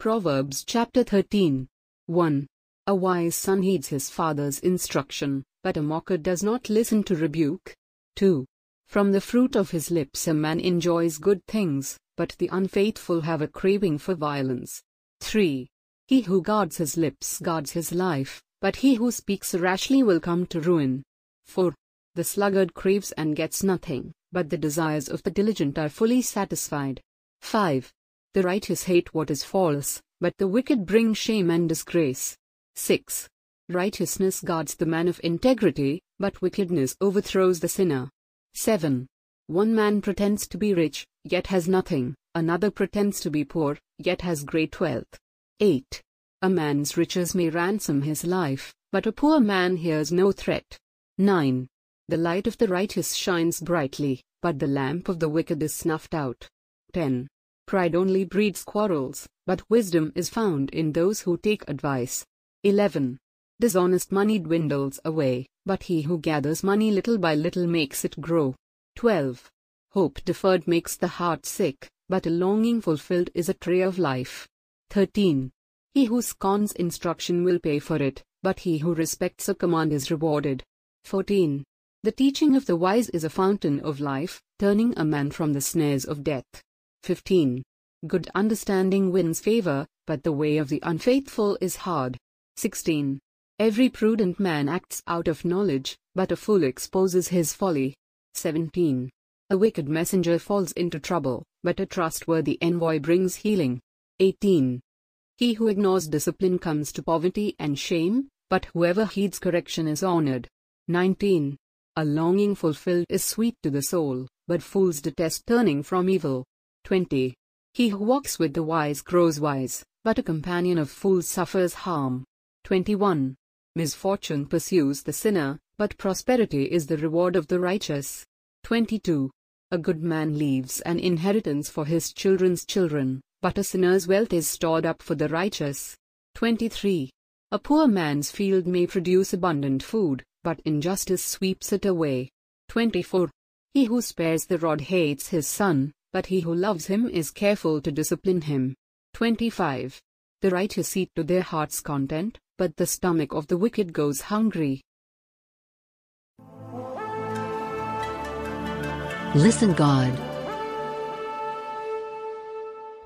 Proverbs chapter thirteen. one. A wise son heeds his father's instruction, but a mocker does not listen to rebuke. two. From the fruit of his lips a man enjoys good things, but the unfaithful have a craving for violence. three. He who guards his lips guards his life, but he who speaks rashly will come to ruin. four. The sluggard craves and gets nothing, but the desires of the diligent are fully satisfied. five. The righteous hate what is false, but the wicked bring shame and disgrace. six. Righteousness guards the man of integrity, but wickedness overthrows the sinner. seven. One man pretends to be rich, yet has nothing, another pretends to be poor, yet has great wealth. eight. A man's riches may ransom his life, but a poor man hears no threat. nine. The light of the righteous shines brightly, but the lamp of the wicked is snuffed out. ten. Pride only breeds quarrels, but wisdom is found in those who take advice. eleven. Dishonest money dwindles away, but he who gathers money little by little makes it grow. twelve. Hope deferred makes the heart sick, but a longing fulfilled is a tree of life. thirteen. He who scorns instruction will pay for it, but he who respects a command is rewarded. fourteen. The teaching of the wise is a fountain of life, turning a man from the snares of death. fifteen. Good understanding wins favor, but the way of the unfaithful is hard. sixteen. Every prudent man acts out of knowledge, but a fool exposes his folly. seventeen. A wicked messenger falls into trouble, but a trustworthy envoy brings healing. eighteen. He who ignores discipline comes to poverty and shame, but whoever heeds correction is honored. nineteen. A longing fulfilled is sweet to the soul, but fools detest turning from evil. twenty. He who walks with the wise grows wise, but a companion of fools suffers harm. twenty-one. Misfortune pursues the sinner, but prosperity is the reward of the righteous. twenty-two. A good man leaves an inheritance for his children's children, but a sinner's wealth is stored up for the righteous. twenty-three. A poor man's field may produce abundant food, but injustice sweeps it away. twenty-four. He who spares the rod hates his son, but he who loves him is careful to discipline him. twenty-five. The righteous eat to their heart's content, but the stomach of the wicked goes hungry. Listen, God.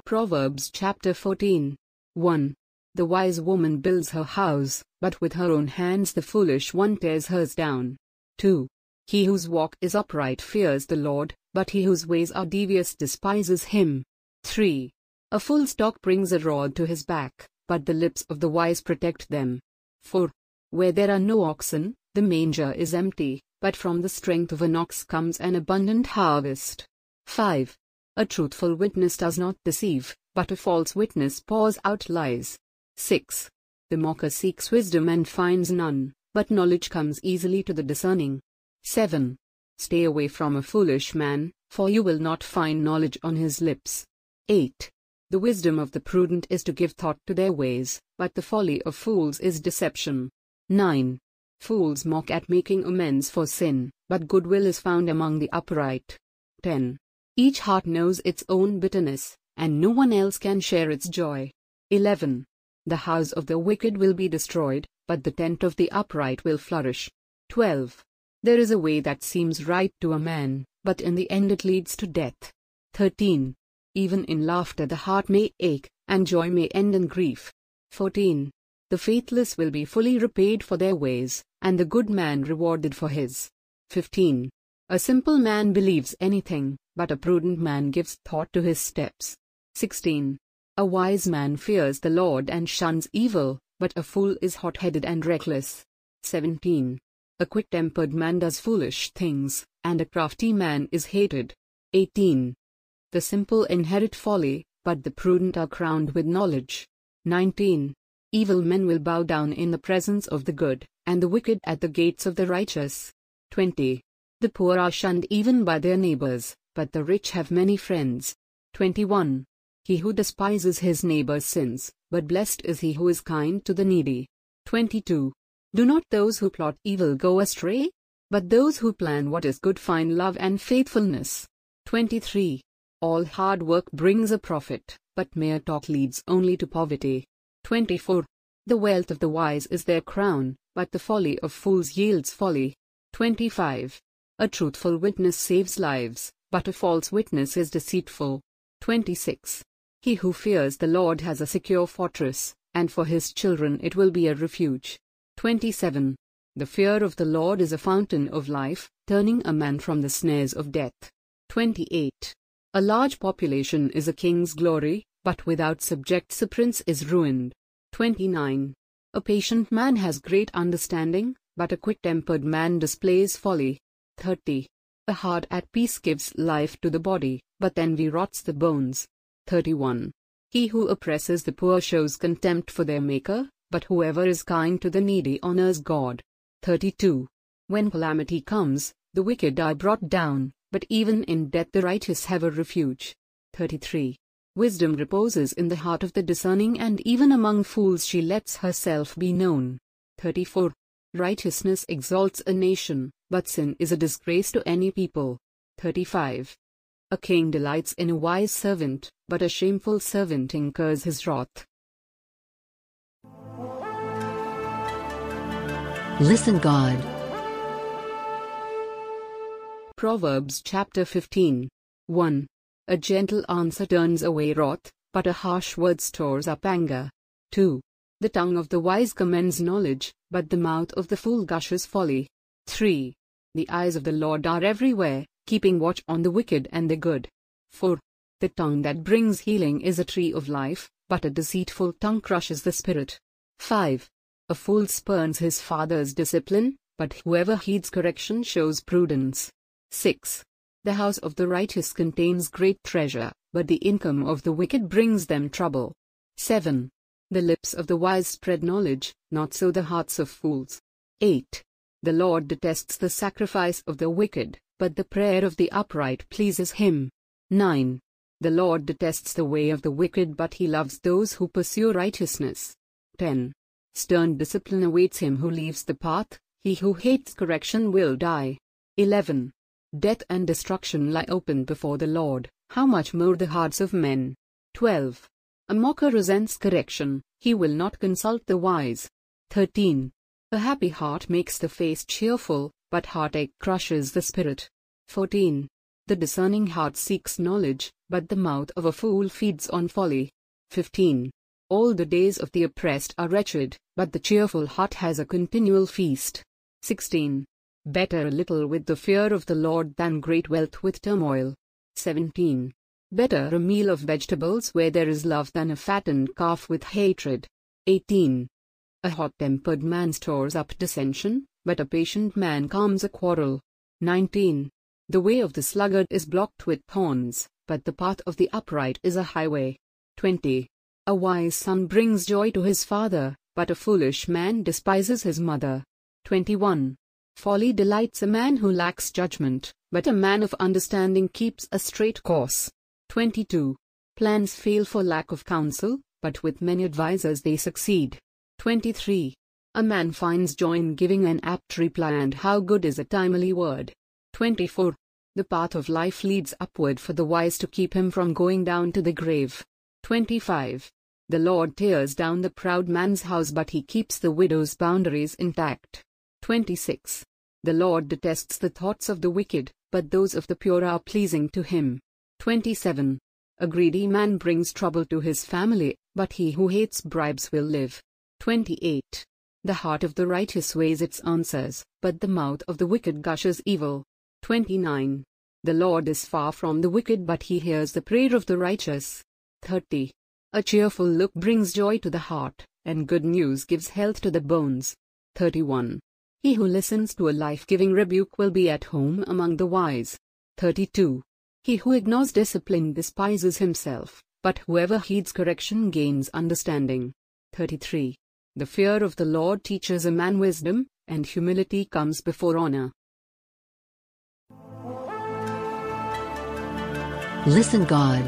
Proverbs chapter fourteen. one. The wise woman builds her house, but with her own hands the foolish one tears hers down. two. He whose walk is upright fears the Lord, but he whose ways are devious despises him. three. A fool's talk brings a rod to his back, but the lips of the wise protect them. four. Where there are no oxen, the manger is empty, but from the strength of an ox comes an abundant harvest. five. A truthful witness does not deceive, but a false witness pours out lies. six. The mocker seeks wisdom and finds none, but knowledge comes easily to the discerning. seven. Stay away from a foolish man, for you will not find knowledge on his lips. eight. The wisdom of the prudent is to give thought to their ways, but the folly of fools is deception. nine. Fools mock at making amends for sin, but goodwill is found among the upright. ten. Each heart knows its own bitterness, and no one else can share its joy. eleven. The house of the wicked will be destroyed, but the tent of the upright will flourish. twelve. There is a way that seems right to a man, but in the end it leads to death. thirteen. Even in laughter the heart may ache, and joy may end in grief. fourteen. The faithless will be fully repaid for their ways, and the good man rewarded for his. fifteen. A simple man believes anything, but a prudent man gives thought to his steps. sixteen. A wise man fears the Lord and shuns evil, but a fool is hot-headed and reckless. seventeen. A quick-tempered man does foolish things, and a crafty man is hated. eighteen. The simple inherit folly, but the prudent are crowned with knowledge. nineteen. Evil men will bow down in the presence of the good, and the wicked at the gates of the righteous. twenty. The poor are shunned even by their neighbors, but the rich have many friends. twenty-one. He who despises his neighbor sins, but blessed is he who is kind to the needy. twenty-two. Do not those who plot evil go astray? But those who plan what is good find love and faithfulness. twenty-three. All hard work brings a profit, but mere talk leads only to poverty. twenty-four. The wealth of the wise is their crown, but the folly of fools yields folly. twenty-five. A truthful witness saves lives, but a false witness is deceitful. twenty-six. He who fears the Lord has a secure fortress, and for his children it will be a refuge. twenty-seven. The fear of the Lord is a fountain of life, turning a man from the snares of death. twenty-eight. A large population is a king's glory, but without subjects a prince is ruined. twenty-nine. A patient man has great understanding, but a quick-tempered man displays folly. thirty. A heart at peace gives life to the body, but envy rots the bones. thirty-one. He who oppresses the poor shows contempt for their maker, but whoever is kind to the needy honors God. thirty-two. When calamity comes, the wicked are brought down, but even in death the righteous have a refuge. thirty-three. Wisdom reposes in the heart of the discerning, and even among fools she lets herself be known. thirty-four. Righteousness exalts a nation, but sin is a disgrace to any people. thirty-five. A king delights in a wise servant, but a shameful servant incurs his wrath. Listen, God. Proverbs chapter fifteen. one. A gentle answer turns away wrath, but a harsh word stores up anger. two. The tongue of the wise commends knowledge, but the mouth of the fool gushes folly. three. The eyes of the Lord are everywhere, keeping watch on the wicked and the good. four. The tongue that brings healing is a tree of life, but a deceitful tongue crushes the spirit. five. A fool spurns his father's discipline, but whoever heeds correction shows prudence. six. The house of the righteous contains great treasure, but the income of the wicked brings them trouble. seven. The lips of the wise spread knowledge, not so the hearts of fools. eight. The Lord detests the sacrifice of the wicked, but the prayer of the upright pleases him. nine. The Lord detests the way of the wicked, but he loves those who pursue righteousness. ten. Stern discipline awaits him who leaves the path; he who hates correction will die. eleven. Death and destruction lie open before the Lord, how much more the hearts of men. twelve. A mocker resents correction, he will not consult the wise. thirteen. A happy heart makes the face cheerful, but heartache crushes the spirit. fourteen. The discerning heart seeks knowledge, but the mouth of a fool feeds on folly. fifteen. All the days of the oppressed are wretched, but the cheerful heart has a continual feast. sixteen. Better a little with the fear of the Lord than great wealth with turmoil. seventeen. Better a meal of vegetables where there is love than a fattened calf with hatred. eighteen. A hot-tempered man stores up dissension, but a patient man calms a quarrel. nineteen. The way of the sluggard is blocked with thorns, but the path of the upright is a highway. twenty. A wise son brings joy to his father, but a foolish man despises his mother. twenty-one. Folly delights a man who lacks judgment, but a man of understanding keeps a straight course. twenty-two. Plans fail for lack of counsel, but with many advisers they succeed. twenty-three. A man finds joy in giving an apt reply, and how good is a timely word. twenty-four. The path of life leads upward for the wise to keep him from going down to the grave. twenty-five. The Lord tears down the proud man's house, but he keeps the widow's boundaries intact. twenty-six. The Lord detests the thoughts of the wicked, but those of the pure are pleasing to him. twenty-seven. A greedy man brings trouble to his family, but he who hates bribes will live. twenty-eight. The heart of the righteous weighs its answers, but the mouth of the wicked gushes evil. twenty-nine. The Lord is far from the wicked, but he hears the prayer of the righteous. thirty. A cheerful look brings joy to the heart, and good news gives health to the bones. thirty-one. He who listens to a life-giving rebuke will be at home among the wise. thirty-two. He who ignores discipline despises himself, but whoever heeds correction gains understanding. thirty-three. The fear of the Lord teaches a man wisdom, and humility comes before honor. Listen, God.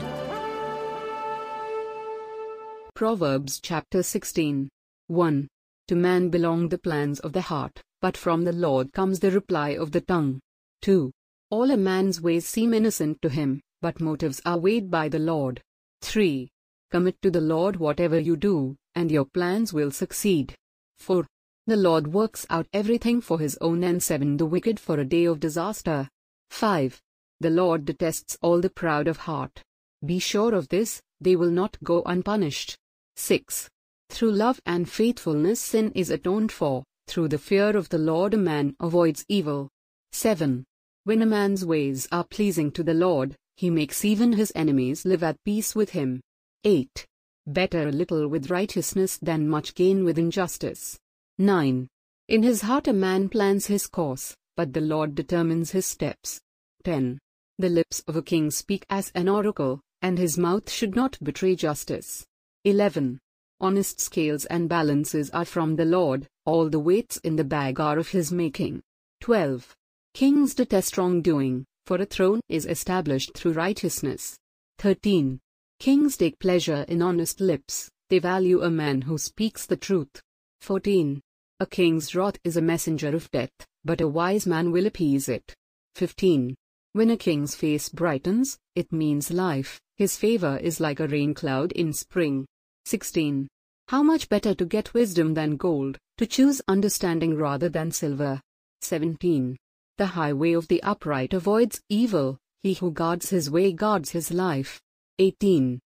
Proverbs chapter sixteen. one. To man belong the plans of the heart, but from the Lord comes the reply of the tongue. two. All a man's ways seem innocent to him, but motives are weighed by the Lord. three. Commit to the Lord whatever you do, and your plans will succeed. four. The Lord works out everything for his own, and seven the wicked for a day of disaster. five. The Lord detests all the proud of heart. Be sure of this, they will not go unpunished. six. Through love and faithfulness sin is atoned for, through the fear of the Lord a man avoids evil. seven. When a man's ways are pleasing to the Lord, he makes even his enemies live at peace with him. eight. Better a little with righteousness than much gain with injustice. nine. In his heart a man plans his course, but the Lord determines his steps. ten. The lips of a king speak as an oracle, and his mouth should not betray justice. eleven. Honest scales and balances are from the Lord, all the weights in the bag are of his making. twelve. Kings detest wrongdoing, for a throne is established through righteousness. thirteen. Kings take pleasure in honest lips, they value a man who speaks the truth. fourteen. A king's wrath is a messenger of death, but a wise man will appease it. fifteen. When a king's face brightens, it means life, his favor is like a rain cloud in spring. sixteen. How much better to get wisdom than gold, to choose understanding rather than silver. seventeen. The highway of the upright avoids evil, he who guards his way guards his life. eighteen.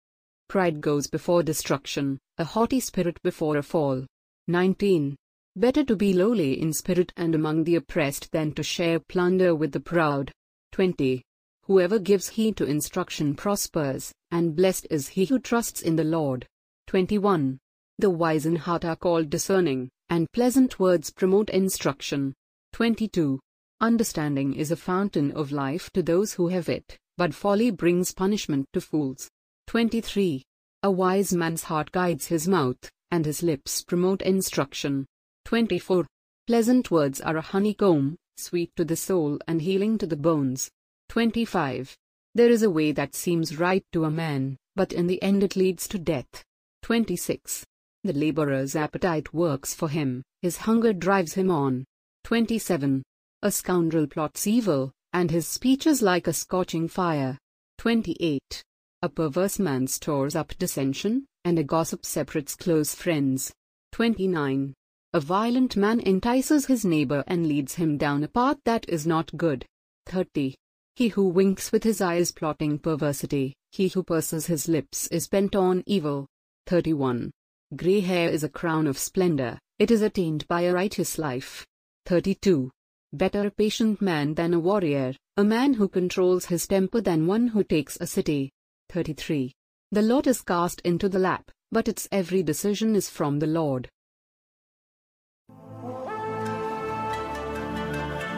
Pride goes before destruction, a haughty spirit before a fall. nineteen. Better to be lowly in spirit and among the oppressed than to share plunder with the proud. twenty. Whoever gives heed to instruction prospers, and blessed is he who trusts in the Lord. twenty-one. The wise in heart are called discerning, and pleasant words promote instruction. twenty-two. Understanding is a fountain of life to those who have it, but folly brings punishment to fools. twenty-three. A wise man's heart guides his mouth, and his lips promote instruction. twenty-four. Pleasant words are a honeycomb, sweet to the soul and healing to the bones. twenty-five. There is a way that seems right to a man, but in the end it leads to death. twenty-six. The laborer's appetite works for him, his hunger drives him on. twenty-seven. A scoundrel plots evil, and his speech is like a scorching fire. twenty-eight. A perverse man stores up dissension, and a gossip separates close friends. twenty-nine. A violent man entices his neighbor and leads him down a path that is not good. thirty. He who winks with his eye is plotting perversity, he who purses his lips is bent on evil. thirty-one. Gray hair is a crown of splendor, it is attained by a righteous life. thirty-two. Better a patient man than a warrior, a man who controls his temper than one who takes a city. thirty-three. The lot is cast into the lap, but its every decision is from the Lord.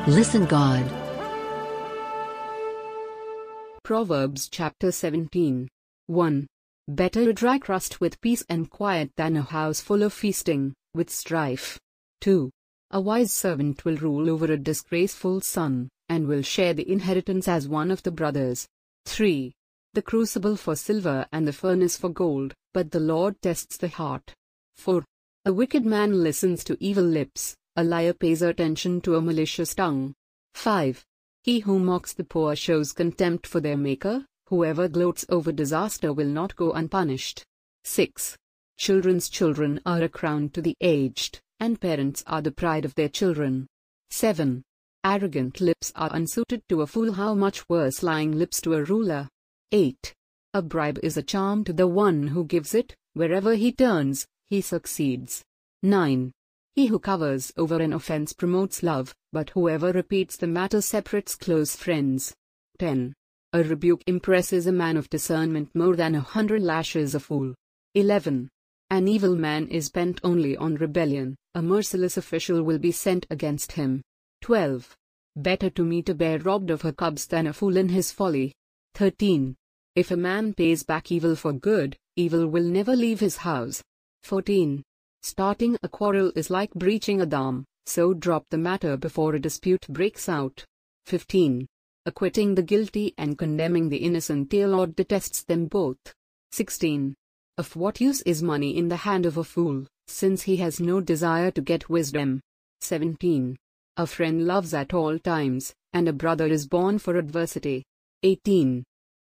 Listen, God. Proverbs chapter seventeen. one. Better a dry crust with peace and quiet than a house full of feasting, with strife. two. A wise servant will rule over a disgraceful son, and will share the inheritance as one of the brothers. three. The crucible for silver and the furnace for gold, but the Lord tests the heart. four. A wicked man listens to evil lips, a liar pays attention to a malicious tongue. five. He who mocks the poor shows contempt for their maker, whoever gloats over disaster will not go unpunished. six. Children's children are a crown to the aged, and parents are the pride of their children. seven. Arrogant lips are unsuited to a fool, how much worse lying lips to a ruler. eight. A bribe is a charm to the one who gives it, wherever he turns, he succeeds. nine. He who covers over an offense promotes love, but whoever repeats the matter separates close friends. ten. A rebuke impresses a man of discernment more than a hundred lashes a fool. eleven. An evil man is bent only on rebellion, a merciless official will be sent against him. twelve. Better to meet a bear robbed of her cubs than a fool in his folly. thirteen. If a man pays back evil for good, evil will never leave his house. fourteen. Starting a quarrel is like breaching a dam, so drop the matter before a dispute breaks out. fifteen. Acquitting the guilty and condemning the innocent, the Lord detests them both. sixteen. Of what use is money in the hand of a fool, since he has no desire to get wisdom? seventeen. A friend loves at all times, and a brother is born for adversity. eighteen.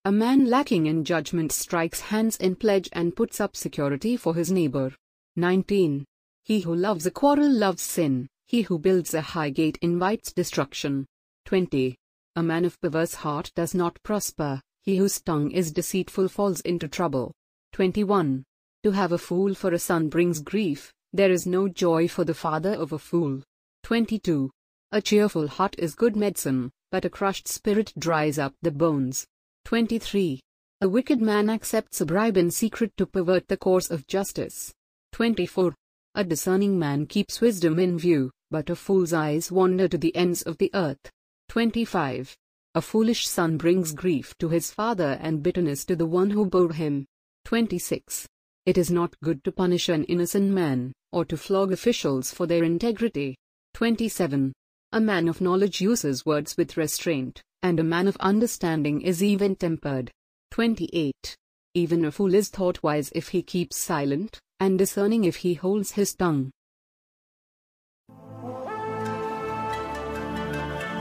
A man lacking in judgment strikes hands in pledge and puts up security for his neighbor. nineteen. He who loves a quarrel loves sin, he who builds a high gate invites destruction. twenty. A man of perverse heart does not prosper, he whose tongue is deceitful falls into trouble. twenty-one. To have a fool for a son brings grief, there is no joy for the father of a fool. twenty-two. A cheerful heart is good medicine, but a crushed spirit dries up the bones. twenty-three. A wicked man accepts a bribe in secret to pervert the course of justice. twenty-four. A discerning man keeps wisdom in view, but a fool's eyes wander to the ends of the earth. twenty-five. A foolish son brings grief to his father and bitterness to the one who bore him. twenty-six. It is not good to punish an innocent man, or to flog officials for their integrity. twenty-seven. A man of knowledge uses words with restraint, and a man of understanding is even-tempered. twenty-eight. Even a fool is thought wise if he keeps silent, and discerning if he holds his tongue.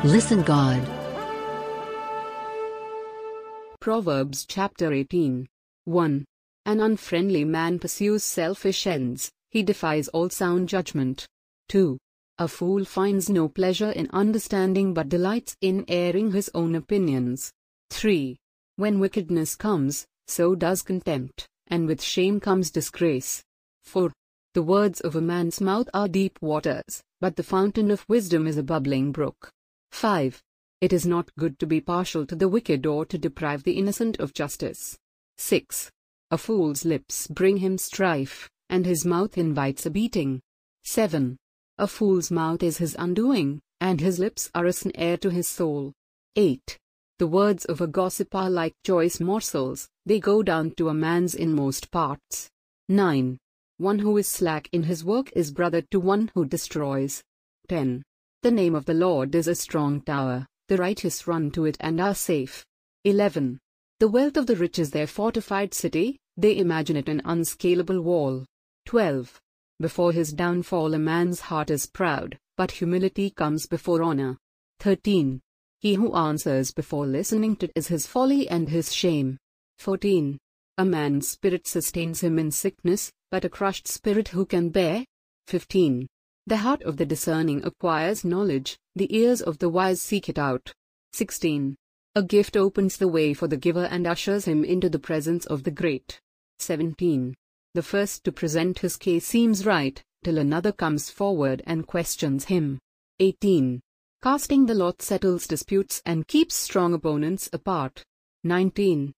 Listen, God. Proverbs chapter eighteen. one. An unfriendly man pursues selfish ends, he defies all sound judgment. two. A fool finds no pleasure in understanding but delights in airing his own opinions. three. When wickedness comes, so does contempt, and with shame comes disgrace. four. The words of a man's mouth are deep waters, but the fountain of wisdom is a bubbling brook. five. It is not good to be partial to the wicked or to deprive the innocent of justice. six. A fool's lips bring him strife, and his mouth invites a beating. seven. A fool's mouth is his undoing, and his lips are a snare to his soul. eight. The words of a gossip are like choice morsels, they go down to a man's inmost parts. nine. One who is slack in his work is brother to one who destroys. ten. The name of the Lord is a strong tower, the righteous run to it and are safe. eleven. The wealth of the rich is their fortified city, they imagine it an unscalable wall. twelve. Before his downfall a man's heart is proud, but humility comes before honor. thirteen. He who answers before listening to it is his folly and his shame. fourteen. A man's spirit sustains him in sickness, but a crushed spirit who can bear? fifteen. The heart of the discerning acquires knowledge, the ears of the wise seek it out. sixteen. A gift opens the way for the giver and ushers him into the presence of the great. seventeen. The first to present his case seems right, till another comes forward and questions him. eighteen. Casting the lot settles disputes and keeps strong opponents apart. nineteen.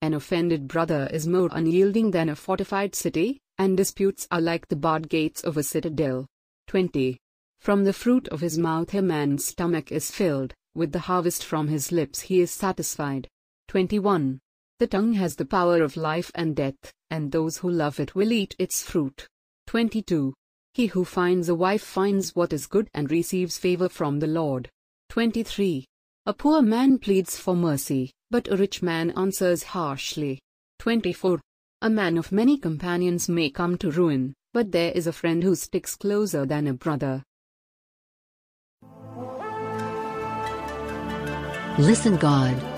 An offended brother is more unyielding than a fortified city, and disputes are like the barred gates of a citadel. twenty. From the fruit of his mouth a man's stomach is filled, with the harvest from his lips he is satisfied. twenty-one. The tongue has the power of life and death, and those who love it will eat its fruit. twenty-two. He who finds a wife finds what is good and receives favor from the Lord. twenty-three. A poor man pleads for mercy, but a rich man answers harshly. twenty-four. A man of many companions may come to ruin, but there is a friend who sticks closer than a brother. Listen, God.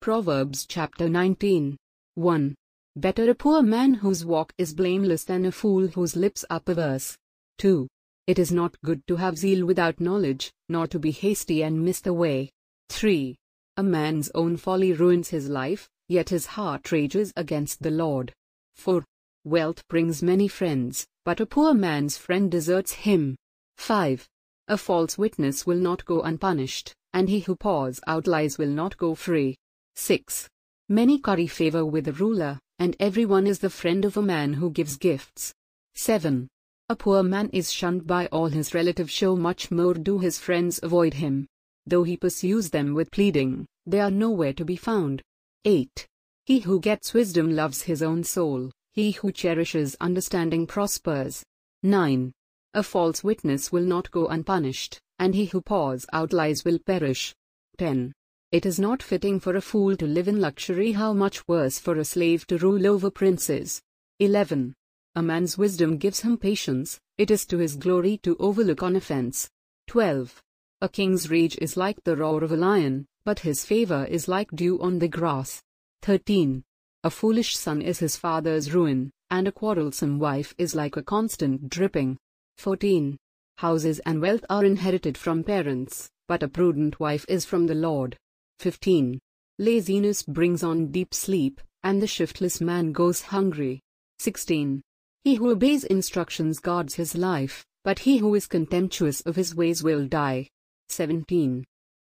Proverbs chapter nineteen. one. Better a poor man whose walk is blameless than a fool whose lips are perverse. two. It is not good to have zeal without knowledge, nor to be hasty and miss the way. three. A man's own folly ruins his life, yet his heart rages against the Lord. four. Wealth brings many friends, but a poor man's friend deserts him. five. A false witness will not go unpunished, and he who pours out lies will not go free. six. Many curry favor with a ruler, and everyone is the friend of a man who gives gifts. seven. A poor man is shunned by all his relatives, so much more do his friends avoid him. Though he pursues them with pleading, they are nowhere to be found. eight. He who gets wisdom loves his own soul. He who cherishes understanding prospers. nine. A false witness will not go unpunished, and he who pours out lies will perish. ten. It is not fitting for a fool to live in luxury, how much worse for a slave to rule over princes. eleven. A man's wisdom gives him patience, it is to his glory to overlook an offense. twelve. A king's rage is like the roar of a lion, but his favor is like dew on the grass. thirteen. A foolish son is his father's ruin, and a quarrelsome wife is like a constant dripping. fourteen. Houses and wealth are inherited from parents, but a prudent wife is from the Lord. fifteen. Laziness brings on deep sleep, and the shiftless man goes hungry. sixteen. He who obeys instructions guards his life, but he who is contemptuous of his ways will die. seventeen.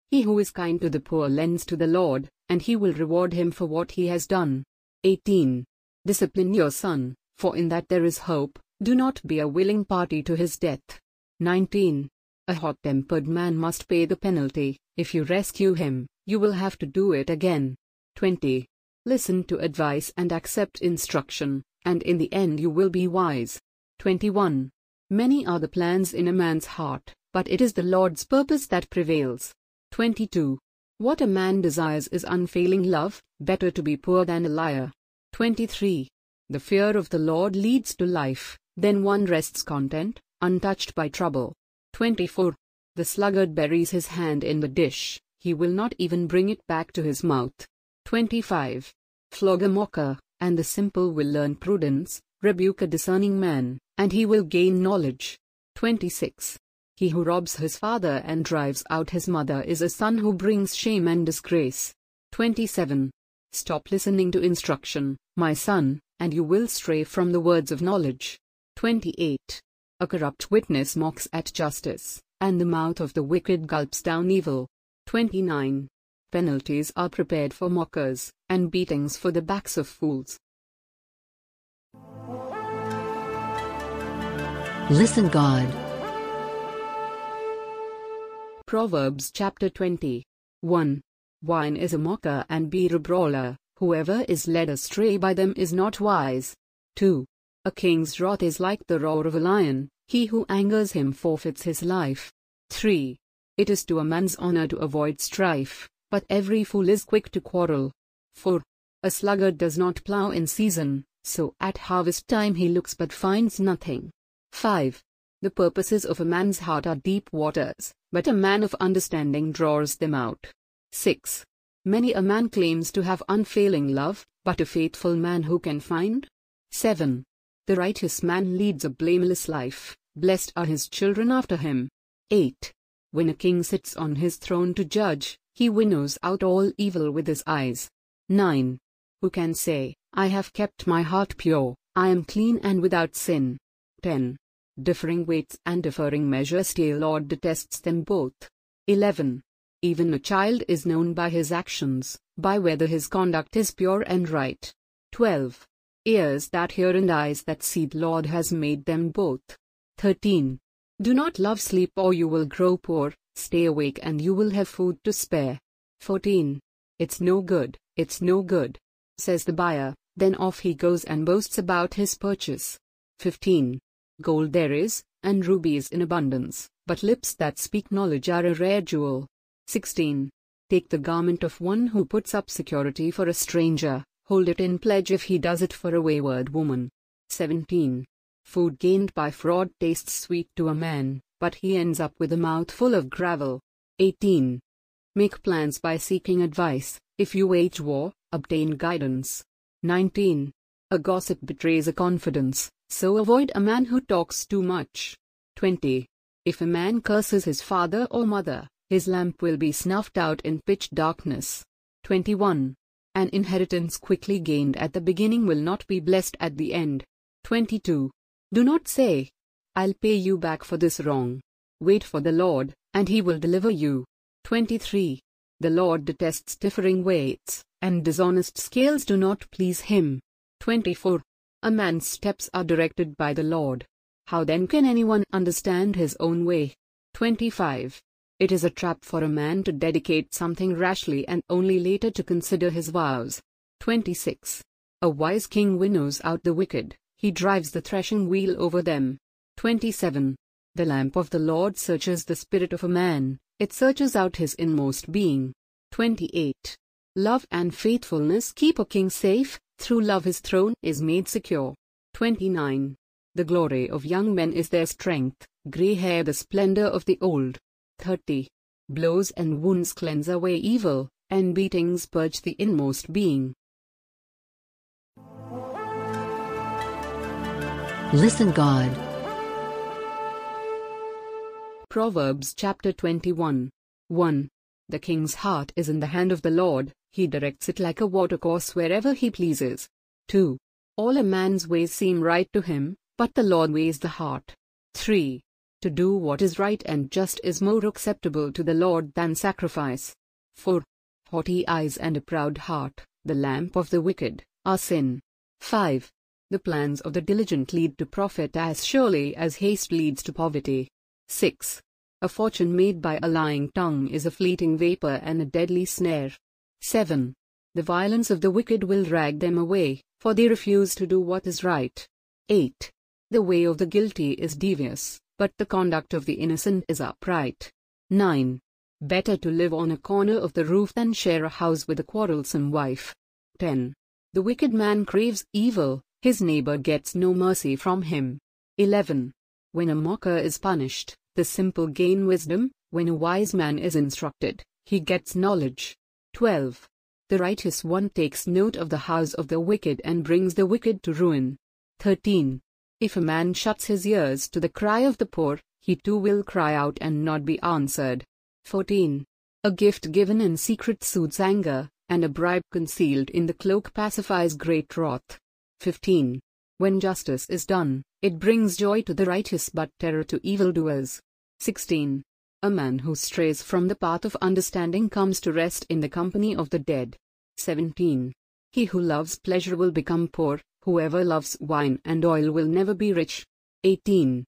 He who is kind to the poor lends to the Lord, and he will reward him for what he has done. eighteen. Discipline your son, for in that there is hope. Do not be a willing party to his death. nineteen. A hot-tempered man must pay the penalty. If you rescue him, you will have to do it again. twenty. Listen to advice and accept instruction, and in the end you will be wise. twenty-one. Many are the plans in a man's heart, but it is the Lord's purpose that prevails. twenty-two. What a man desires is unfailing love, better to be poor than a liar. twenty-three. The fear of the Lord leads to life, then one rests content, untouched by trouble. twenty-four. The sluggard buries his hand in the dish, he will not even bring it back to his mouth. twenty-five. Flog a mocker, and the simple will learn prudence, rebuke a discerning man, and he will gain knowledge. twenty-six. He who robs his father and drives out his mother is a son who brings shame and disgrace. twenty-seven. Stop listening to instruction, my son, and you will stray from the words of knowledge. twenty-eight. A corrupt witness mocks at justice, and the mouth of the wicked gulps down evil. twenty-nine. Penalties are prepared for mockers, and beatings for the backs of fools. Listen, God. Proverbs chapter twenty. one. Wine is a mocker and beer a brawler, whoever is led astray by them is not wise. two. A king's wrath is like the roar of a lion, he who angers him forfeits his life. three. It is to a man's honor to avoid strife, but every fool is quick to quarrel. four. A sluggard does not plow in season, so at harvest time he looks but finds nothing. five. The purposes of a man's heart are deep waters, but a man of understanding draws them out. six. Many a man claims to have unfailing love, but a faithful man who can find? seven. The righteous man leads a blameless life, blessed are his children after him. eight. When a king sits on his throne to judge, he winnows out all evil with his eyes. nine. Who can say, I have kept my heart pure, I am clean and without sin? ten. Differing weights and differing measures steal, Lord detests them both. eleven. Even a child is known by his actions, by whether his conduct is pure and right. twelve. Ears that hear and eyes that see, the Lord has made them both. thirteen. Do not love sleep or you will grow poor, stay awake and you will have food to spare. fourteen. It's no good, it's no good, says the buyer, then off he goes and boasts about his purchase. fifteen. Gold there is, and rubies in abundance, but lips that speak knowledge are a rare jewel. sixteen. Take the garment of one who puts up security for a stranger, hold it in pledge if he does it for a wayward woman. seventeen. Food gained by fraud tastes sweet to a man, but he ends up with a mouthful of gravel. eighteen. Make plans by seeking advice, if you wage war, obtain guidance. nineteen. A gossip betrays a confidence, so avoid a man who talks too much. twenty. If a man curses his father or mother, his lamp will be snuffed out in pitch darkness. twenty-one. An inheritance quickly gained at the beginning will not be blessed at the end. twenty-two. Do not say, I'll pay you back for this wrong. Wait for the Lord, and he will deliver you. twenty-three. The Lord detests differing weights, and dishonest scales do not please him. twenty-four. A man's steps are directed by the Lord. How then can anyone understand his own way? twenty-five. It is a trap for a man to dedicate something rashly and only later to consider his vows. twenty-six. A wise king winnows out the wicked, he drives the threshing wheel over them. twenty-seven. The lamp of the Lord searches the spirit of a man, it searches out his inmost being. twenty-eight. Love and faithfulness keep a king safe, through love his throne is made secure. twenty-nine. The glory of young men is their strength, grey hair the splendor of the old. thirty. Blows and wounds cleanse away evil, and beatings purge the inmost being. Listen, God. Proverbs chapter twenty-one. one. The king's heart is in the hand of the Lord, he directs it like a watercourse wherever he pleases. two. All a man's ways seem right to him, but the Lord weighs the heart. three. To do what is right and just is more acceptable to the Lord than sacrifice. four. Haughty eyes and a proud heart, the lamp of the wicked, are sin. five. The plans of the diligent lead to profit as surely as haste leads to poverty. six. A fortune made by a lying tongue is a fleeting vapor and a deadly snare. seven. The violence of the wicked will drag them away, for they refuse to do what is right. eight. The way of the guilty is devious, but the conduct of the innocent is upright. nine. Better to live on a corner of the roof than share a house with a quarrelsome wife. ten. The wicked man craves evil, his neighbor gets no mercy from him. eleven. When a mocker is punished, the simple gain wisdom, when a wise man is instructed, he gets knowledge. twelve. The righteous one takes note of the house of the wicked and brings the wicked to ruin. thirteen. If a man shuts his ears to the cry of the poor, he too will cry out and not be answered. fourteen. A gift given in secret soothes anger, and a bribe concealed in the cloak pacifies great wrath. fifteen. When justice is done, it brings joy to the righteous but terror to evildoers. sixteen. A man who strays from the path of understanding comes to rest in the company of the dead. seventeen. He who loves pleasure will become poor. Whoever loves wine and oil will never be rich. eighteen.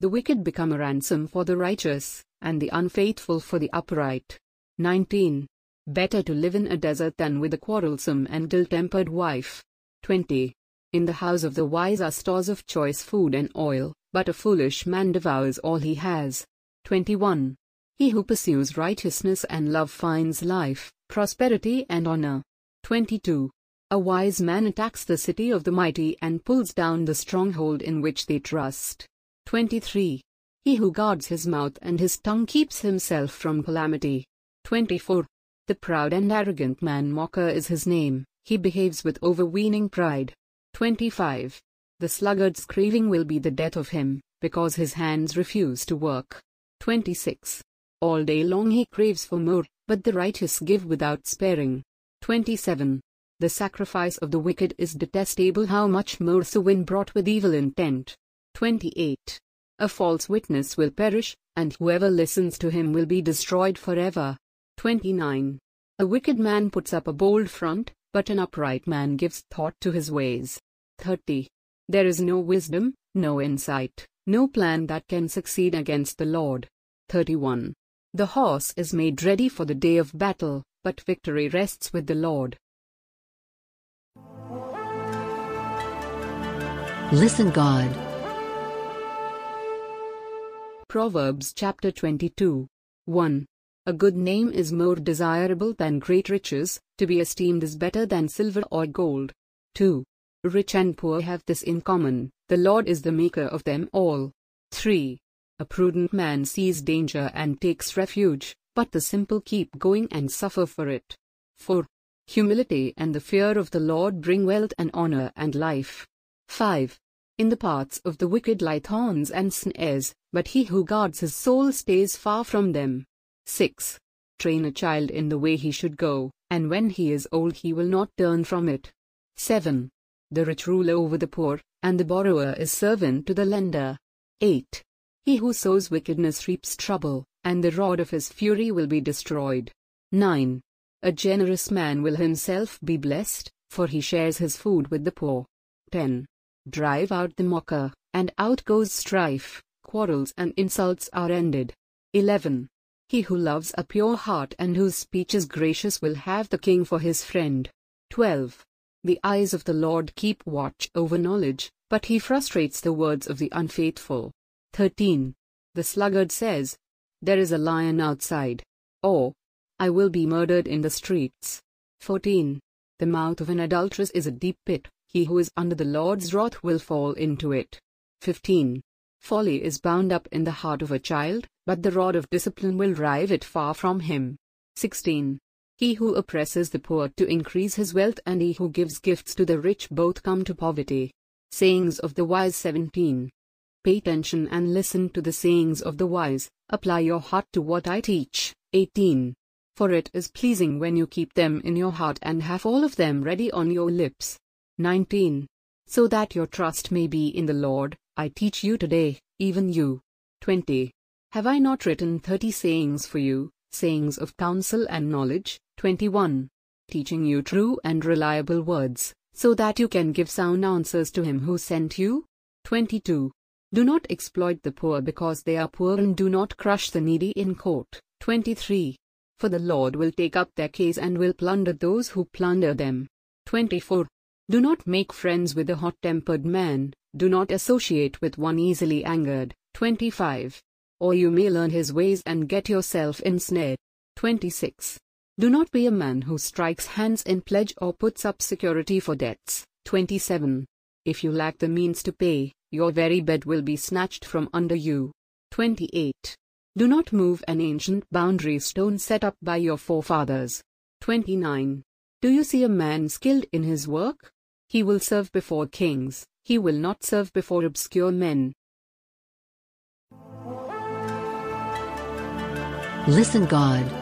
The wicked become a ransom for the righteous, and the unfaithful for the upright. nineteen. Better to live in a desert than with a quarrelsome and ill-tempered wife. twenty. In the house of the wise are stores of choice food and oil, but a foolish man devours all he has. twenty-one. He who pursues righteousness and love finds life, prosperity and honor. twenty-two. A wise man attacks the city of the mighty and pulls down the stronghold in which they trust. twenty-three. He who guards his mouth and his tongue keeps himself from calamity. twenty-four. The proud and arrogant man mocker is his name, he behaves with overweening pride. twenty-five. The sluggard's craving will be the death of him, because his hands refuse to work. twenty-six. All day long he craves for more, but the righteous give without sparing. twenty-seven. The sacrifice of the wicked is detestable, how much more so when brought with evil intent. twenty-eight. A false witness will perish, and whoever listens to him will be destroyed forever. twenty-nine. A wicked man puts up a bold front, but an upright man gives thought to his ways. thirty. There is no wisdom, no insight, no plan that can succeed against the Lord. thirty-one. The horse is made ready for the day of battle, but victory rests with the Lord. Listen, God. Proverbs chapter twenty-two. one. A good name is more desirable than great riches, to be esteemed is better than silver or gold. two. Rich and poor have this in common, the Lord is the maker of them all. three. A prudent man sees danger and takes refuge, but the simple keep going and suffer for it. four. Humility and the fear of the Lord bring wealth and honor and life. five. In the paths of the wicked lie thorns and snares, but he who guards his soul stays far from them. six. Train a child in the way he should go, and when he is old he will not turn from it. seven. The rich rule over the poor, and the borrower is servant to the lender. eight. He who sows wickedness reaps trouble, and the rod of his fury will be destroyed. nine. A generous man will himself be blessed, for he shares his food with the poor. ten. Drive out the mocker, and out goes strife, quarrels and insults are ended. eleven. He who loves a pure heart and whose speech is gracious will have the king for his friend. twelve. The eyes of the Lord keep watch over knowledge, but he frustrates the words of the unfaithful. thirteen. The sluggard says, "There is a lion outside," or, "I will be murdered in the streets." fourteen. The mouth of an adulteress is a deep pit, he who is under the Lord's wrath will fall into it. fifteen. Folly is bound up in the heart of a child, but the rod of discipline will rive it far from him. sixteen. He who oppresses the poor to increase his wealth and he who gives gifts to the rich both come to poverty. Sayings of the Wise. seventeen. Pay attention and listen to the sayings of the wise, apply your heart to what I teach. eighteen. For it is pleasing when you keep them in your heart and have all of them ready on your lips. nineteen. So that your trust may be in the Lord, I teach you today, even you. twenty. Have I not written thirty sayings for you, sayings of counsel and knowledge? twenty-one. Teaching you true and reliable words, so that you can give sound answers to him who sent you? twenty-two. Do not exploit the poor because they are poor, and do not crush the needy in court. twenty-three. For the Lord will take up their case and will plunder those who plunder them. twenty-four. Do not make friends with a hot-tempered man, do not associate with one easily angered. twenty-five. Or you may learn his ways and get yourself ensnared. twenty-six. Do not be a man who strikes hands in pledge or puts up security for debts. twenty-seven. If you lack the means to pay, your very bed will be snatched from under you. twenty-eight. Do not move an ancient boundary stone set up by your forefathers. twenty-nine. Do you see a man skilled in his work? He will serve before kings, he will not serve before obscure men. Listen, God.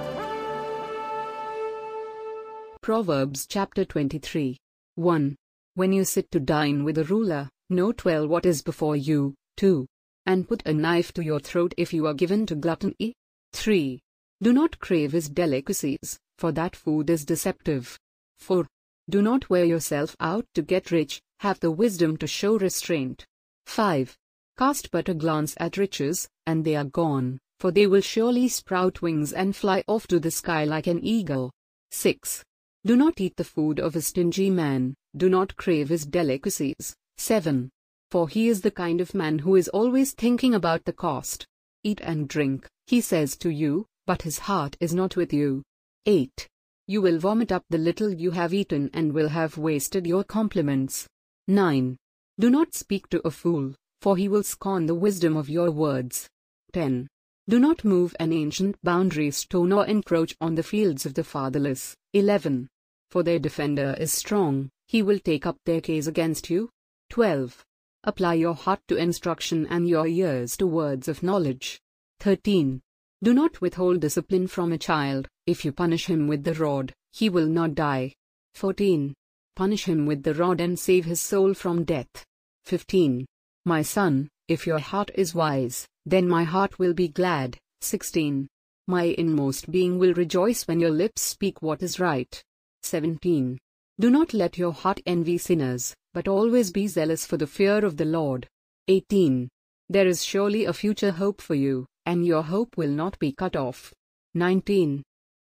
Proverbs chapter twenty-three. one. When you sit to dine with a ruler, note well what is before you. two. And put a knife to your throat if you are given to gluttony. three. Do not crave his delicacies, for that food is deceptive. four. Do not wear yourself out to get rich, have the wisdom to show restraint. five. Cast but a glance at riches, and they are gone, for they will surely sprout wings and fly off to the sky like an eagle. six. Do not eat the food of a stingy man, do not crave his delicacies. seven. For he is the kind of man who is always thinking about the cost. Eat and drink, he says to you, but his heart is not with you. eight. You will vomit up the little you have eaten and will have wasted your compliments. nine. Do not speak to a fool, for he will scorn the wisdom of your words. ten. Do not move an ancient boundary stone or encroach on the fields of the fatherless. eleven. For their defender is strong, he will take up their case against you. twelve. Apply your heart to instruction and your ears to words of knowledge. thirteen. Do not withhold discipline from a child, if you punish him with the rod, he will not die. fourteen. Punish him with the rod and save his soul from death. fifteen. My son, if your heart is wise, then my heart will be glad. sixteen. My inmost being will rejoice when your lips speak what is right. seventeen. Do not let your heart envy sinners, but always be zealous for the fear of the Lord. eighteen. There is surely a future hope for you, and your hope will not be cut off. nineteen.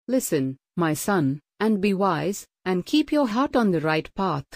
Listen, my son, and be wise, and keep your heart on the right path.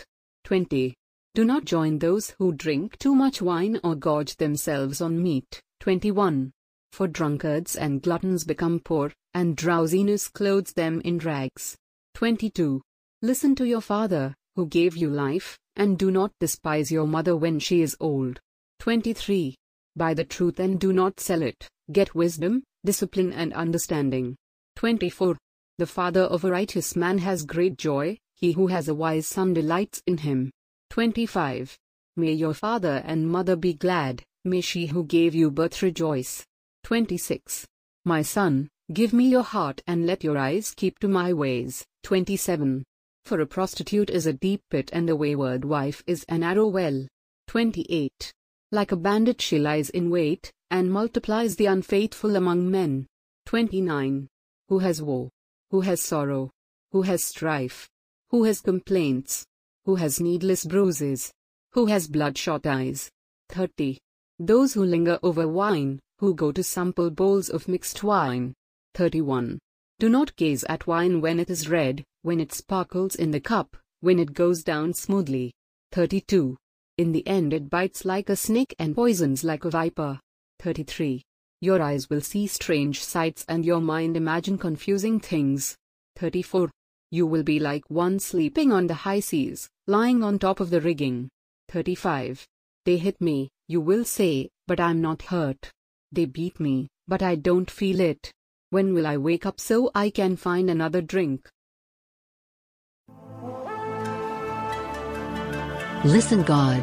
twenty. Do not join those who drink too much wine or gorge themselves on meat. twenty-one. For drunkards and gluttons become poor, and drowsiness clothes them in rags. twenty-two. Listen to your father, who gave you life, and do not despise your mother when she is old. twenty-three. Buy the truth and do not sell it, get wisdom, discipline and understanding. twenty-four. The father of a righteous man has great joy, he who has a wise son delights in him. twenty-five. May your father and mother be glad, may she who gave you birth rejoice. twenty-six. My son, give me your heart and let your eyes keep to my ways. twenty-seven. For a prostitute is a deep pit and a wayward wife is a narrow well. twenty-eight. Like a bandit she lies in wait, and multiplies the unfaithful among men. twenty-nine. Who has woe? Who has sorrow? Who has strife? Who has complaints? Who has needless bruises? Who has bloodshot eyes? thirty. Those who linger over wine, who go to sample bowls of mixed wine. thirty-one. Do not gaze at wine when it is red, when it sparkles in the cup, when it goes down smoothly. thirty-two. In the end it bites like a snake and poisons like a viper. thirty-three. Your eyes will see strange sights and your mind imagine confusing things. thirty-four. You will be like one sleeping on the high seas, lying on top of the rigging. thirty-five. They hit me, you will say, but I'm not hurt. They beat me, but I don't feel it. When will I wake up so I can find another drink? Listen, God.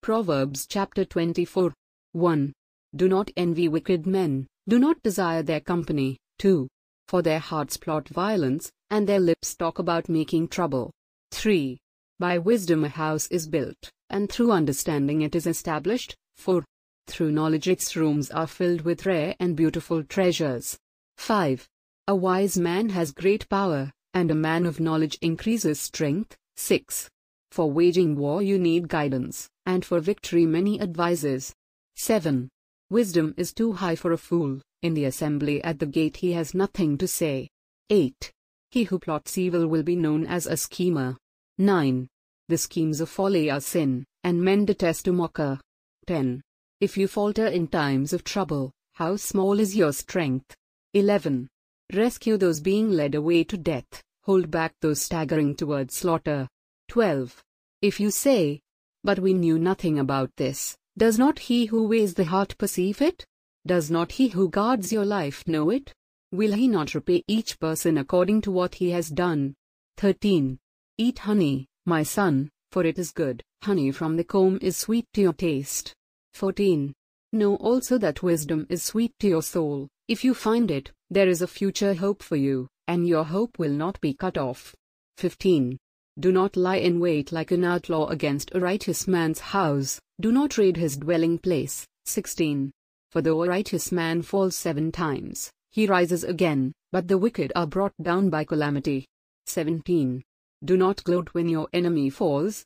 Proverbs chapter twenty-four. one. Do not envy wicked men, do not desire their company. two. For their hearts plot violence, and their lips talk about making trouble. three. By wisdom a house is built, and through understanding it is established. four. Through knowledge its rooms are filled with rare and beautiful treasures. five. A wise man has great power, and a man of knowledge increases strength. six. For waging war you need guidance, and for victory many advisers. seven. Wisdom is too high for a fool, in the assembly at the gate he has nothing to say. eight. He who plots evil will be known as a schemer. nine. The schemes of folly are sin, and men detest a mocker. ten. If you falter in times of trouble, how small is your strength? eleven. Rescue those being led away to death, hold back those staggering toward slaughter. twelve. If you say, "But we knew nothing about this," does not he who weighs the heart perceive it? Does not he who guards your life know it? Will he not repay each person according to what he has done? thirteen. Eat honey, my son, for it is good, honey from the comb is sweet to your taste. fourteen. Know also that wisdom is sweet to your soul. If you find it, there is a future hope for you, and your hope will not be cut off. fifteen. Do not lie in wait like an outlaw against a righteous man's house, do not raid his dwelling place. sixteen. For though a righteous man falls seven times, he rises again, but the wicked are brought down by calamity. seventeen. Do not gloat when your enemy falls.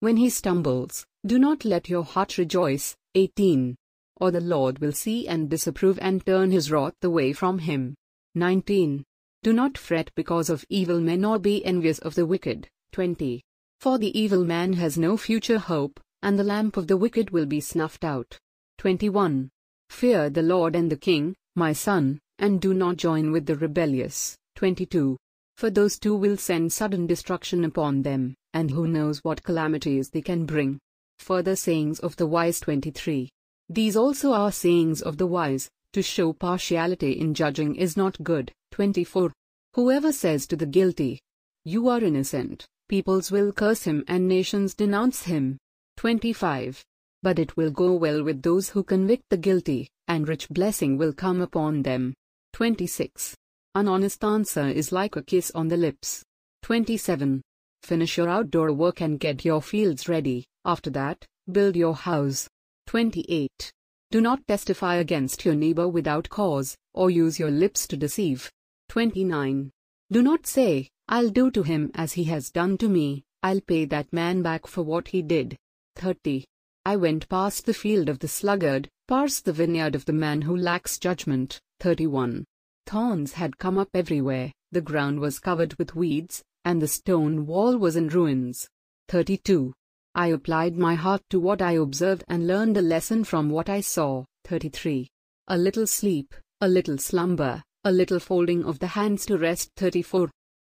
When he stumbles, do not let your heart rejoice. eighteen. Or the Lord will see and disapprove and turn his wrath away from him. nineteen. Do not fret because of evil men or be envious of the wicked. twenty. For the evil man has no future hope, and the lamp of the wicked will be snuffed out. twenty-one. Fear the Lord and the King, my son, and do not join with the rebellious. twenty-two. For those two will send sudden destruction upon them, and who knows what calamities they can bring. Further sayings of the wise. twenty-three. These also are sayings of the wise, to show partiality in judging is not good. twenty-four. Whoever says to the guilty, "You are innocent," peoples will curse him and nations denounce him. twenty-five. But it will go well with those who convict the guilty, and rich blessing will come upon them. twenty-six. An honest answer is like a kiss on the lips. twenty-seven. Finish your outdoor work and get your fields ready, after that, build your house. twenty-eight. Do not testify against your neighbor without cause, or use your lips to deceive. twenty-nine. Do not say, "I'll do to him as he has done to me, I'll pay that man back for what he did." thirty. I went past the field of the sluggard, past the vineyard of the man who lacks judgment. thirty-one. Thorns had come up everywhere, the ground was covered with weeds, and the stone wall was in ruins. thirty-two. I applied my heart to what I observed and learned a lesson from what I saw. thirty-three. A little sleep, a little slumber, a little folding of the hands to rest. thirty-four.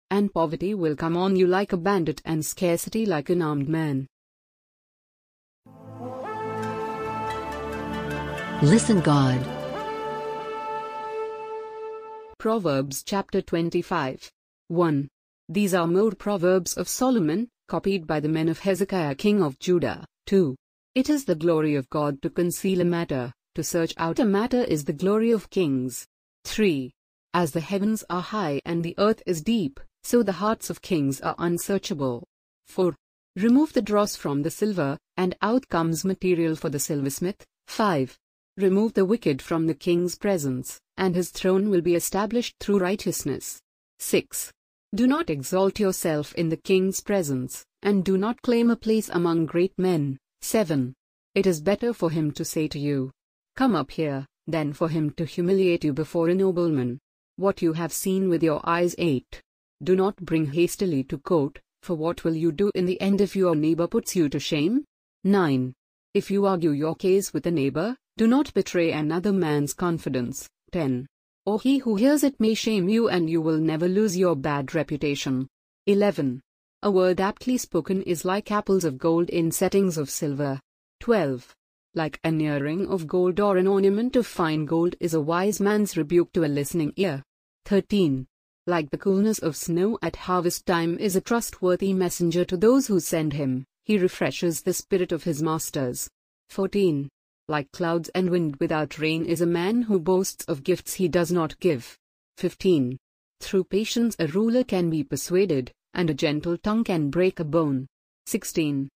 And poverty will come on you like a bandit and scarcity like an armed man. Listen, God. Proverbs chapter twenty-five. one. These are more proverbs of Solomon, copied by the men of Hezekiah king of Judah. two. It is the glory of God to conceal a matter, to search out a matter is the glory of kings. three. As the heavens are high and the earth is deep, so the hearts of kings are unsearchable. four. Remove the dross from the silver, and out comes material for the silversmith. five. Remove the wicked from the king's presence, and his throne will be established through righteousness. six. Do not exalt yourself in the king's presence, and do not claim a place among great men. seven. It is better for him to say to you, "Come up here," than for him to humiliate you before a nobleman. What you have seen with your eyes. eight. Do not bring hastily to court, for what will you do in the end if your neighbor puts you to shame? nine. If you argue your case with a neighbor, do not betray another man's confidence. ten. Or he who hears it may shame you, and you will never lose your bad reputation. eleven. A word aptly spoken is like apples of gold in settings of silver. twelve. Like an earring of gold or an ornament of fine gold is a wise man's rebuke to a listening ear. thirteen. Like the coolness of snow at harvest time is a trustworthy messenger to those who send him. He refreshes the spirit of his masters. fourteen. Like clouds and wind without rain is a man who boasts of gifts he does not give. fifteen. Through patience a ruler can be persuaded, and a gentle tongue can break a bone. sixteen.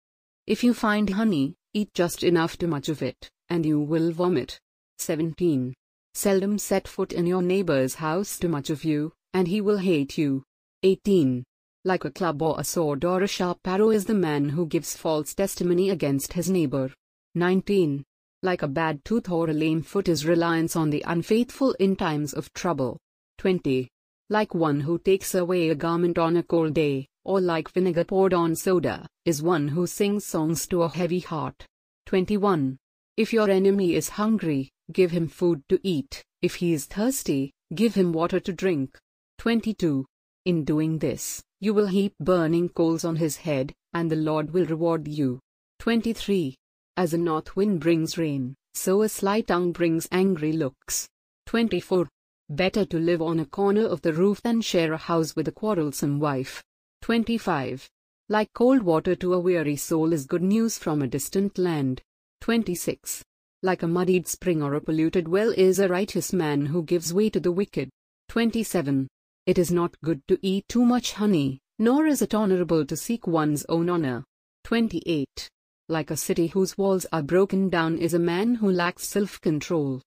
If you find honey, eat just enough to much of it, and you will vomit. seventeen. Seldom set foot in your neighbor's house too much of you, and he will hate you. eighteen. Like a club or a sword or a sharp arrow is the man who gives false testimony against his neighbor. nineteen. Like a bad tooth or a lame foot is reliance on the unfaithful in times of trouble. twenty. Like one who takes away a garment on a cold day, or like vinegar poured on soda, is one who sings songs to a heavy heart. twenty-one. If your enemy is hungry, give him food to eat; if he is thirsty, give him water to drink. twenty-two. In doing this, you will heap burning coals on his head, and the Lord will reward you. twenty-three. As a north wind brings rain, so a sly tongue brings angry looks. twenty-four. Better to live on a corner of the roof than share a house with a quarrelsome wife. twenty-five. Like cold water to a weary soul is good news from a distant land. twenty-six. Like a muddied spring or a polluted well is a righteous man who gives way to the wicked. twenty-seven. It is not good to eat too much honey, nor is it honorable to seek one's own honor. twenty-eight. Like a city whose walls are broken down is a man who lacks self-control.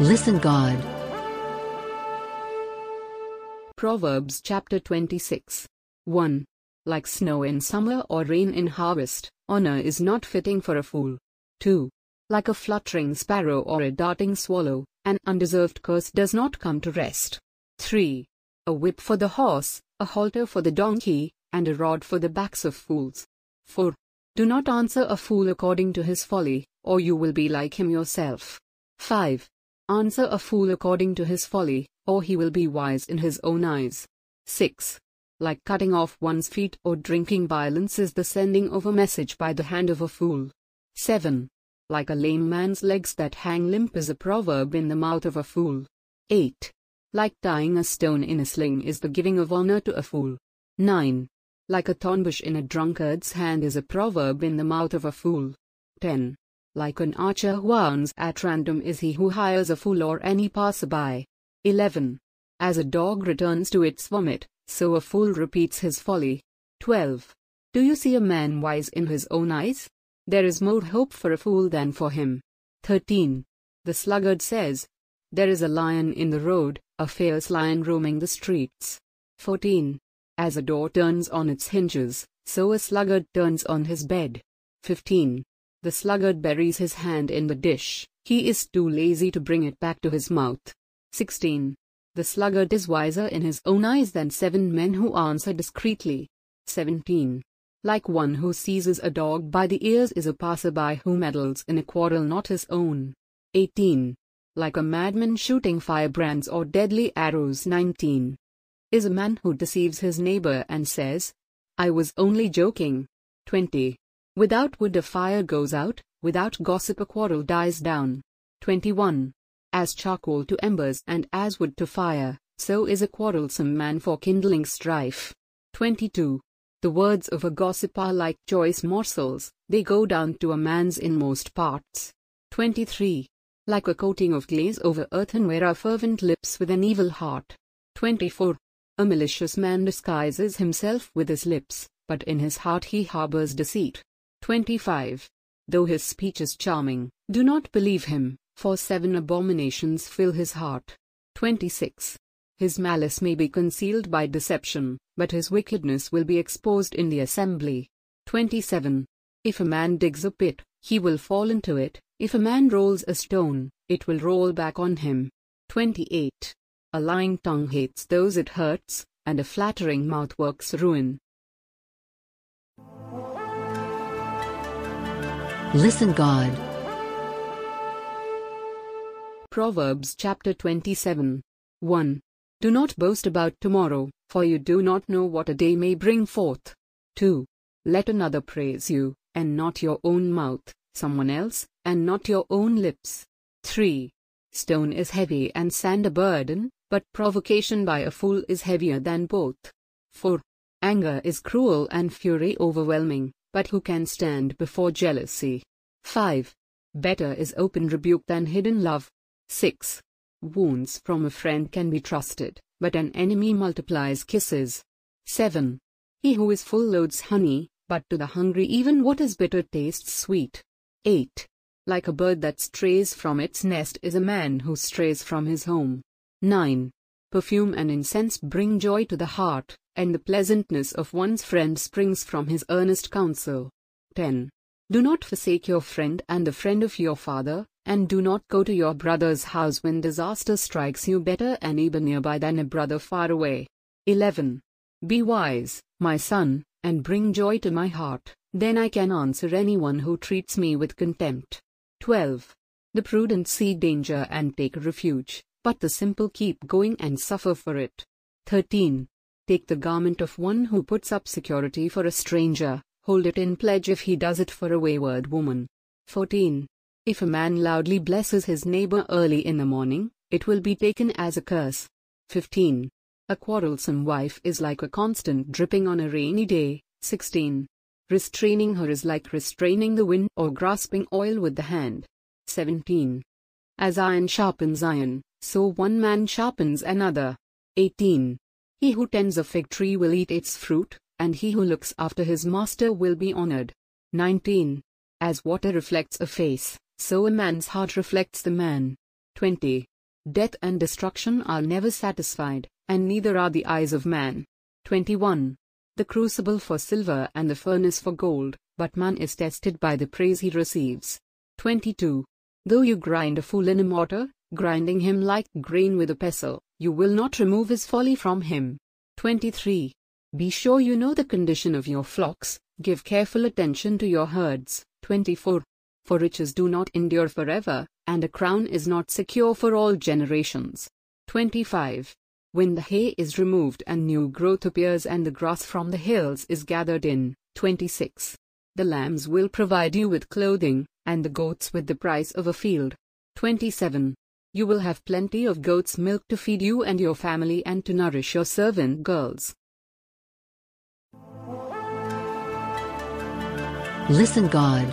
Listen, God. Proverbs chapter twenty-six. one. Like snow in summer or rain in harvest, honor is not fitting for a fool. two. Like a fluttering sparrow or a darting swallow, an undeserved curse does not come to rest. three. A whip for the horse, a halter for the donkey, and a rod for the backs of fools. four. Do not answer a fool according to his folly, or you will be like him yourself. five. Answer a fool according to his folly, or he will be wise in his own eyes. six. Like cutting off one's feet or drinking violence is the sending of a message by the hand of a fool. seven. Like a lame man's legs that hang limp is a proverb in the mouth of a fool. eight. Like tying a stone in a sling is the giving of honor to a fool. nine. Like a thornbush in a drunkard's hand is a proverb in the mouth of a fool. ten. Like an archer who arms at random is he who hires a fool or any passerby. eleven. As a dog returns to its vomit, so a fool repeats his folly. twelve. Do you see a man wise in his own eyes? There is more hope for a fool than for him. thirteen. The sluggard says, "There is a lion in the road, a fierce lion roaming the streets." fourteen. As a door turns on its hinges, so a sluggard turns on his bed. fifteen. The sluggard buries his hand in the dish; he is too lazy to bring it back to his mouth. sixteen. The sluggard is wiser in his own eyes than seven men who answer discreetly. seventeen. Like one who seizes a dog by the ears is a passerby who meddles in a quarrel not his own. eighteen. Like a madman shooting firebrands or deadly arrows. nineteen. Is a man who deceives his neighbor and says, "I was only joking." twenty. Without wood a fire goes out, without gossip a quarrel dies down. twenty-one. As charcoal to embers and as wood to fire, so is a quarrelsome man for kindling strife. twenty-two. The words of a gossip are like choice morsels; they go down to a man's inmost parts. twenty-three. like a coating of glaze over earthenware are fervent lips with an evil heart. twenty-four. A malicious man disguises himself with his lips, but in his heart he harbors deceit. twenty-five. Though his speech is charming, do not believe him, for seven abominations fill his heart. twenty-six. His malice may be concealed by deception, but his wickedness will be exposed in the assembly. twenty-seven. If a man digs a pit, he will fall into it. If a man rolls a stone, it will roll back on him. twenty-eight. A lying tongue hates those it hurts, and a flattering mouth works ruin. Listen, God. Proverbs chapter twenty-seven. one. Do not boast about tomorrow, for you do not know what a day may bring forth. two. Let another praise you, and not your own mouth, someone else, and not your own lips. three. Stone is heavy and sand a burden, but provocation by a fool is heavier than both. four. Anger is cruel and fury overwhelming, but who can stand before jealousy? five. Better is open rebuke than hidden love. six. Wounds from a friend can be trusted, but an enemy multiplies kisses. seven. He who is full loads honey, but to the hungry even what is bitter tastes sweet. eight. Like a bird that strays from its nest is a man who strays from his home. nine. Perfume and incense bring joy to the heart, and the pleasantness of one's friend springs from his earnest counsel. ten. Do not forsake your friend and the friend of your father, and do not go to your brother's house when disaster strikes you. Better an neighbor nearby than a brother far away. eleven. Be wise, my son, and bring joy to my heart, then I can answer anyone who treats me with contempt. twelve. The prudent see danger and take refuge, but the simple keep going and suffer for it. thirteen. Take the garment of one who puts up security for a stranger, hold it in pledge if he does it for a wayward woman. fourteen. If a man loudly blesses his neighbor early in the morning, it will be taken as a curse. fifteen. A quarrelsome wife is like a constant dripping on a rainy day. sixteen. Restraining her is like restraining the wind or grasping oil with the hand. seventeen. As iron sharpens iron, so one man sharpens another. eighteen. He who tends a fig tree will eat its fruit, and he who looks after his master will be honored. nineteen. As water reflects a face, so a man's heart reflects the man. twenty. Death and destruction are never satisfied, and neither are the eyes of man. twenty-one. The crucible for silver and the furnace for gold, but man is tested by the praise he receives. twenty-two. Though you grind a fool in a mortar, grinding him like grain with a pestle, you will not remove his folly from him. twenty-three. Be sure you know the condition of your flocks, give careful attention to your herds. twenty-four. For riches do not endure forever, and a crown is not secure for all generations. twenty-five. When the hay is removed and new growth appears and the grass from the hills is gathered in. twenty-six. The lambs will provide you with clothing, and the goats with the price of a field. twenty-seven. You will have plenty of goat's milk to feed you and your family and to nourish your servant girls. Listen, God.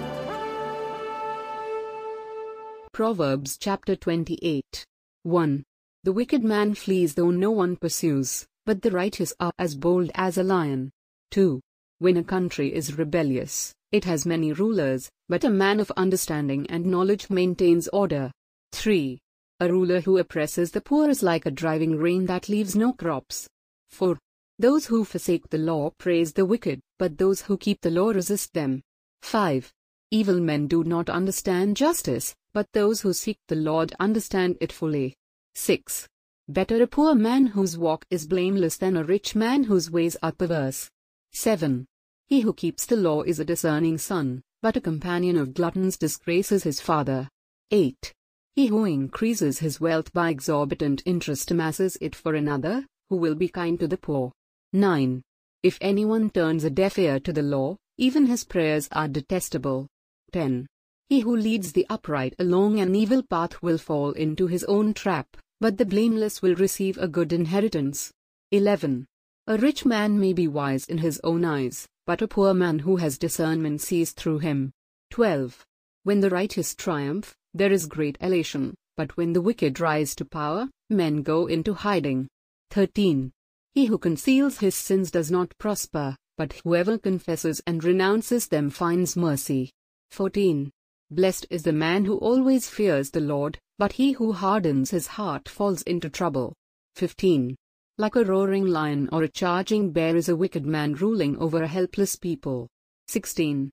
Proverbs chapter twenty-eight. one. The wicked man flees though no one pursues, but the righteous are as bold as a lion. two. When a country is rebellious, it has many rulers, but a man of understanding and knowledge maintains order. three. A ruler who oppresses the poor is like a driving rain that leaves no crops. four. Those who forsake the law praise the wicked, but those who keep the law resist them. five. Evil men do not understand justice, but those who seek the Lord understand it fully. six. Better a poor man whose walk is blameless than a rich man whose ways are perverse. seven. He who keeps the law is a discerning son, but a companion of gluttons disgraces his father. eight. He who increases his wealth by exorbitant interest amasses it for another, who will be kind to the poor. nine. If anyone turns a deaf ear to the law, even his prayers are detestable. ten. He who leads the upright along an evil path will fall into his own trap, but the blameless will receive a good inheritance. eleven. A rich man may be wise in his own eyes, but a poor man who has discernment sees through him. twelve. When the righteous triumph, There is great elation, but when the wicked rise to power, men go into hiding. thirteen. He who conceals his sins does not prosper, but whoever confesses and renounces them finds mercy. fourteen. Blessed is the man who always fears the Lord, but he who hardens his heart falls into trouble. fifteen. Like a roaring lion or a charging bear is a wicked man ruling over a helpless people. sixteen.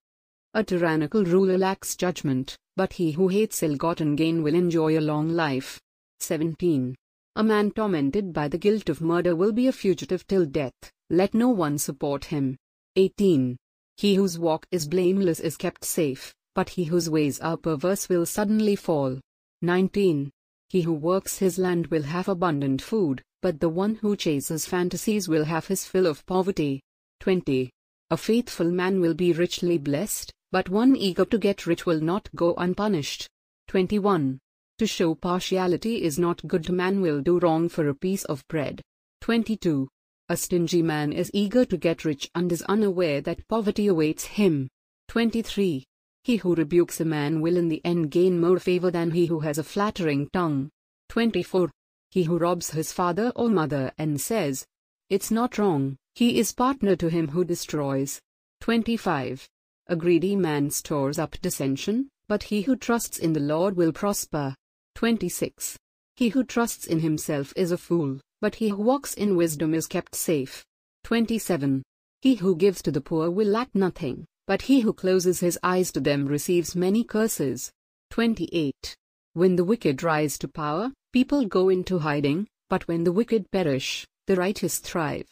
A tyrannical ruler lacks judgment, but he who hates ill-gotten gain will enjoy a long life. seventeen. A man tormented by the guilt of murder will be a fugitive till death, let no one support him. eighteen. He whose walk is blameless is kept safe, but he whose ways are perverse will suddenly fall. nineteen. He who works his land will have abundant food, but the one who chases fantasies will have his fill of poverty. twenty. A faithful man will be richly blessed, but one eager to get rich will not go unpunished. twenty-one. To show partiality is not good. Man will do wrong for a piece of bread. twenty-two. A stingy man is eager to get rich and is unaware that poverty awaits him. twenty-three. He who rebukes a man will in the end gain more favor than he who has a flattering tongue. twenty-four. He who robs his father or mother and says, "It's not wrong," he is partner to him who destroys. twenty-five. A greedy man stores up dissension, but he who trusts in the Lord will prosper. twenty-six. He who trusts in himself is a fool, but he who walks in wisdom is kept safe. twenty-seven. He who gives to the poor will lack nothing, but he who closes his eyes to them receives many curses. twenty-eight. When the wicked rise to power, people go into hiding, but when the wicked perish, the righteous thrive.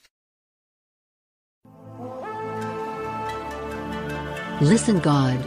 Listen, God.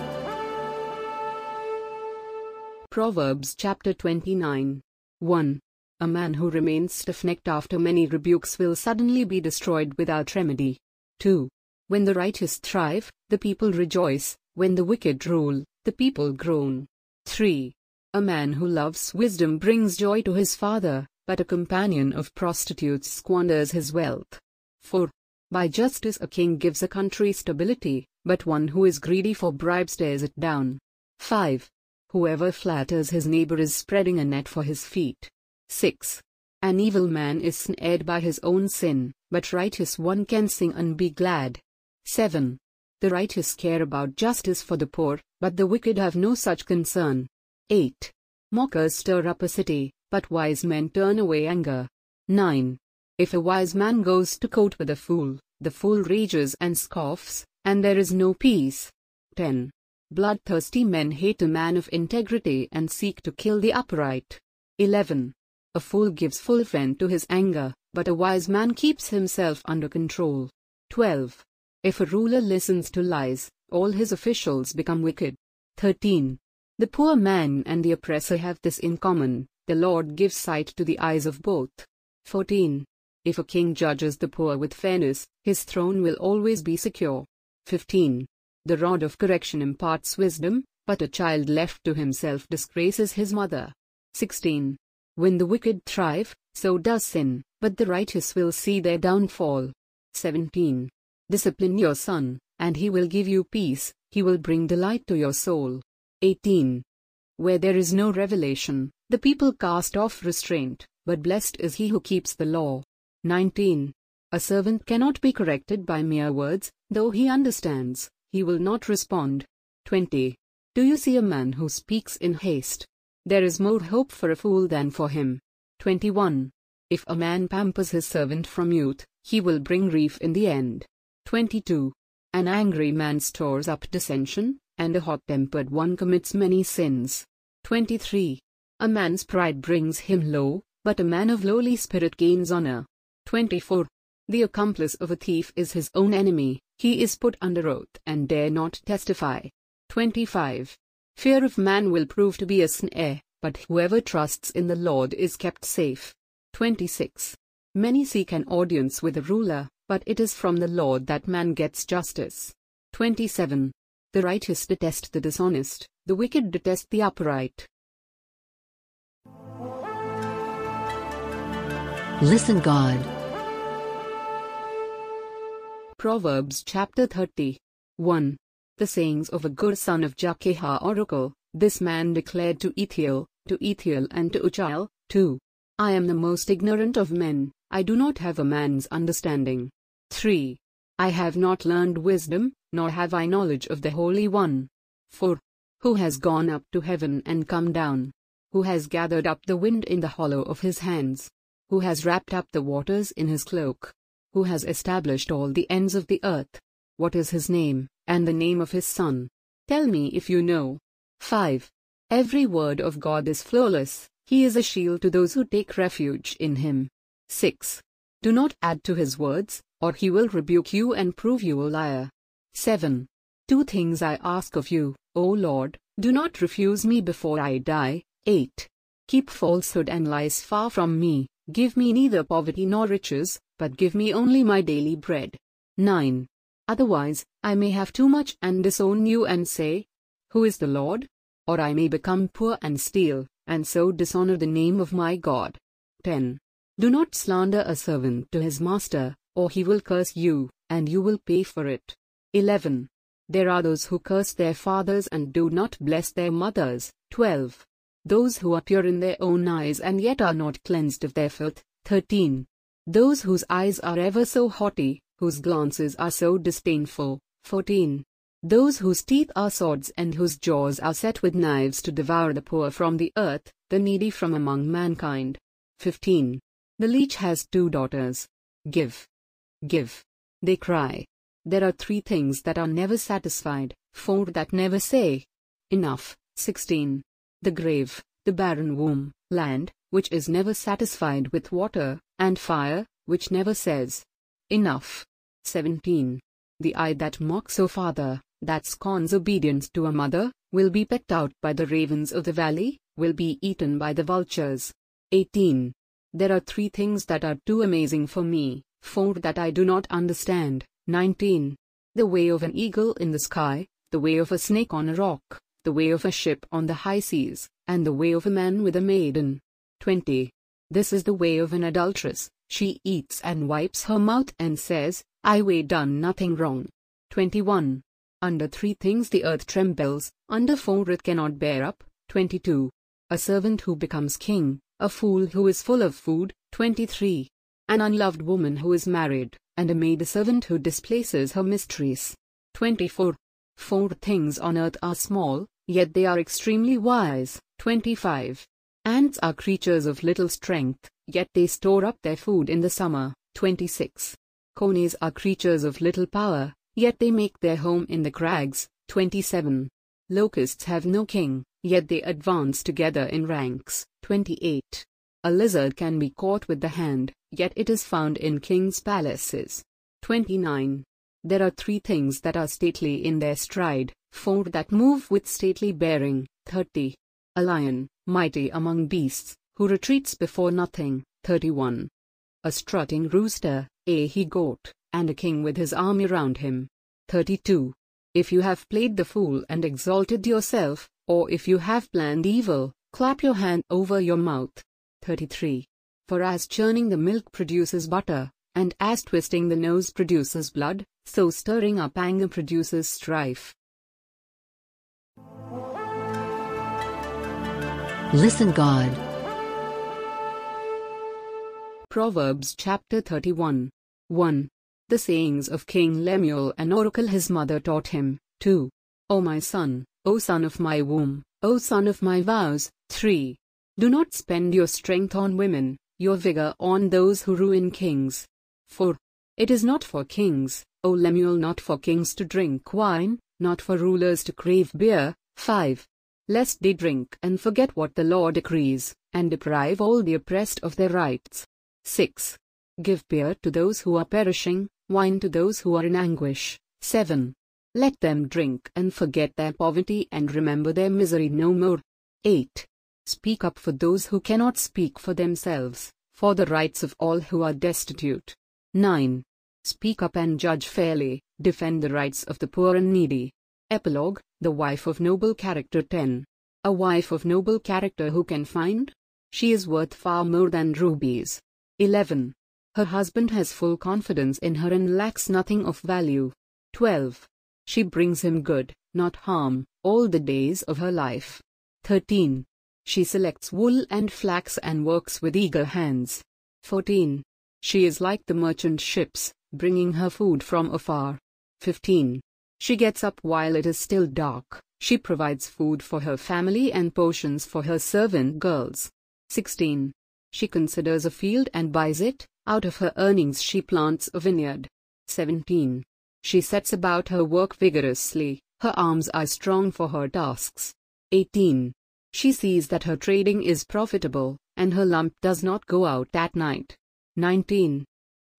Proverbs chapter twenty-nine. one. A man who remains stiff-necked after many rebukes will suddenly be destroyed without remedy. two. When the righteous thrive, the people rejoice; when the wicked rule, the people groan. three. A man who loves wisdom brings joy to his father, but a companion of prostitutes squanders his wealth. four. By justice a king gives a country stability, but one who is greedy for bribes tears it down. five. Whoever flatters his neighbor is spreading a net for his feet. six. An evil man is snared by his own sin, but righteous one can sing and be glad. seven. The righteous care about justice for the poor, but the wicked have no such concern. eight. Mockers stir up a city, but wise men turn away anger. nine. If a wise man goes to court with a fool, the fool rages and scoffs, and there is no peace. ten. Bloodthirsty men hate a man of integrity and seek to kill the upright. eleven. A fool gives full vent to his anger, but a wise man keeps himself under control. twelve. If a ruler listens to lies, all his officials become wicked. thirteen. The poor man and the oppressor have this in common: the Lord gives sight to the eyes of both. fourteen. If a king judges the poor with fairness, his throne will always be secure. fifteen. The rod of correction imparts wisdom, but a child left to himself disgraces his mother. sixteen. When the wicked thrive, so does sin, but the righteous will see their downfall. seventeen. Discipline your son, and he will give you peace; he will bring delight to your soul. eighteen. Where there is no revelation, the people cast off restraint, but blessed is he who keeps the law. nineteen. A servant cannot be corrected by mere words; though he understands, he will not respond. twenty. Do you see a man who speaks in haste? There is more hope for a fool than for him. twenty-one. If a man pampers his servant from youth, he will bring grief in the end. twenty-two. An angry man stores up dissension, and a hot-tempered one commits many sins. twenty-three. A man's pride brings him low, but a man of lowly spirit gains honor. twenty-four. The accomplice of a thief is his own enemy; he is put under oath and dare not testify. twenty-five. Fear of man will prove to be a snare, but whoever trusts in the Lord is kept safe. twenty-six. Many seek an audience with a ruler, but it is from the Lord that man gets justice. twenty-seven. The righteous detest the dishonest; the wicked detest the upright. Listen, God. Proverbs chapter thirty. one. The sayings of a good son of Jakeh are oracle, This man declared to Ethiel, to Ethiel and to Uchiel, two. I am the most ignorant of men, I do not have a man's understanding. three. I have not learned wisdom, nor have I knowledge of the Holy One. four. Who has gone up to heaven and come down? Who has gathered up the wind in the hollow of his hands? Who has wrapped up the waters in his cloak? Who has established all the ends of the earth? What is his name, and the name of his son? Tell me if you know. five. Every word of God is flawless, he is a shield to those who take refuge in him. six. Do not add to his words, or he will rebuke you and prove you a liar. seven. Two things I ask of you, O Lord, do not refuse me before I die. eight. Keep falsehood and lies far from me, give me neither poverty nor riches, but give me only my daily bread. nine. Otherwise, I may have too much and disown you and say, Who is the Lord? Or I may become poor and steal, and so dishonor the name of my God. ten. Do not slander a servant to his master, or he will curse you, and you will pay for it. eleven. There are those who curse their fathers and do not bless their mothers. twelve. Those who are pure in their own eyes and yet are not cleansed of their filth. thirteen. Those whose eyes are ever so haughty, whose glances are so disdainful. fourteen. Those whose teeth are swords and whose jaws are set with knives to devour the poor from the earth, the needy from among mankind. fifteen. The leech has two daughters. Give. Give. They cry. There are three things that are never satisfied, four that never say enough. sixteen. The grave, the barren womb, land, which is never satisfied with water, and fire, which never says enough. seventeen. The eye that mocks a father, that scorns obedience to a mother, will be pecked out by the ravens of the valley, will be eaten by the vultures. eighteen. There are three things that are too amazing for me, four that I do not understand. nineteen. The way of an eagle in the sky, the way of a snake on a rock, the way of a ship on the high seas, and the way of a man with a maiden. twenty. This is the way of an adulteress, she eats and wipes her mouth and says, I weigh done nothing wrong. twenty-one. Under three things the earth trembles, under four it cannot bear up. twenty-two. A servant who becomes king, a fool who is full of food. twenty-three. An unloved woman who is married, and a maidservant who displaces her mistress. twenty-four. Four things on earth are small, yet they are extremely wise. twenty-five. Ants are creatures of little strength, yet they store up their food in the summer. twenty-six. Conies are creatures of little power, yet they make their home in the crags. twenty-seven. Locusts have no king, yet they advance together in ranks. twenty-eight. A lizard can be caught with the hand, yet it is found in kings' palaces. twenty-nine. There are three things that are stately in their stride, four that move with stately bearing. thirty. A lion, mighty among beasts, who retreats before nothing. thirty-one. A strutting rooster, a he-goat, and a king with his army round him. thirty-two. If you have played the fool and exalted yourself, or if you have planned evil, clap your hand over your mouth. thirty-three. For as churning the milk produces butter, and as twisting the nose produces blood, so stirring up anger produces strife. Listen, God. Proverbs chapter thirty-one. one. The sayings of King Lemuel, an oracle his mother taught him. two. O my son, O son of my womb, O son of my vows. three. Do not spend your strength on women, your vigor on those who ruin kings. four. It is not for kings, O Lemuel, not for kings to drink wine, not for rulers to crave beer. five. Lest they drink and forget what the law decrees, and deprive all the oppressed of their rights. six. Give beer to those who are perishing, wine to those who are in anguish. seven. Let them drink and forget their poverty and remember their misery no more. eight. Speak up for those who cannot speak for themselves, for the rights of all who are destitute. nine. Speak up and judge fairly, defend the rights of the poor and needy. Epilogue, the wife of noble character. ten. A wife of noble character who can find? She is worth far more than rubies. eleven. Her husband has full confidence in her and lacks nothing of value. twelve. She brings him good, not harm, all the days of her life. thirteen. She selects wool and flax and works with eager hands. fourteen. She is like the merchant ships, bringing her food from afar. fifteen. She gets up while it is still dark, she provides food for her family and potions for her servant girls. sixteen. She considers a field and buys it, out of her earnings she plants a vineyard. seventeen. She sets about her work vigorously, her arms are strong for her tasks. eighteen. She sees that her trading is profitable, and her lump does not go out at night. nineteen.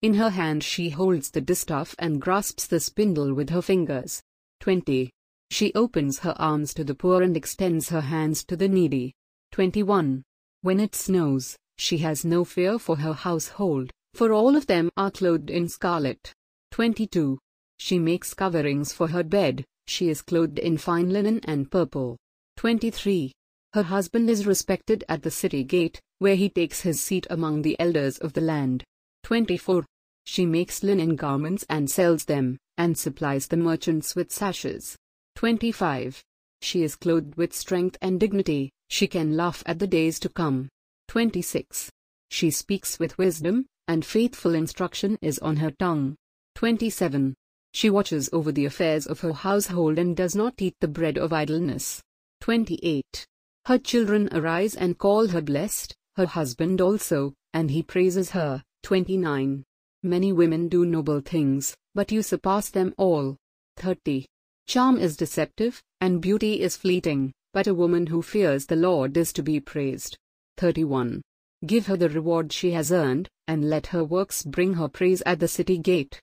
In her hand she holds the distaff and grasps the spindle with her fingers. twenty. She opens her arms to the poor and extends her hands to the needy. twenty-one. When it snows, she has no fear for her household, for all of them are clothed in scarlet. twenty-two. She makes coverings for her bed, she is clothed in fine linen and purple. twenty-three. Her husband is respected at the city gate, where he takes his seat among the elders of the land. twenty-four. She makes linen garments and sells them, and supplies the merchants with sashes. twenty-five. She is clothed with strength and dignity, she can laugh at the days to come. twenty-six. She speaks with wisdom, and faithful instruction is on her tongue. twenty-seven. She watches over the affairs of her household and does not eat the bread of idleness. twenty-eight. Her children arise and call her blessed, her husband also, and he praises her. twenty-nine. Many women do noble things, but you surpass them all. thirty. Charm is deceptive, and beauty is fleeting, but a woman who fears the Lord is to be praised. thirty-one. Give her the reward she has earned, and let her works bring her praise at the city gate.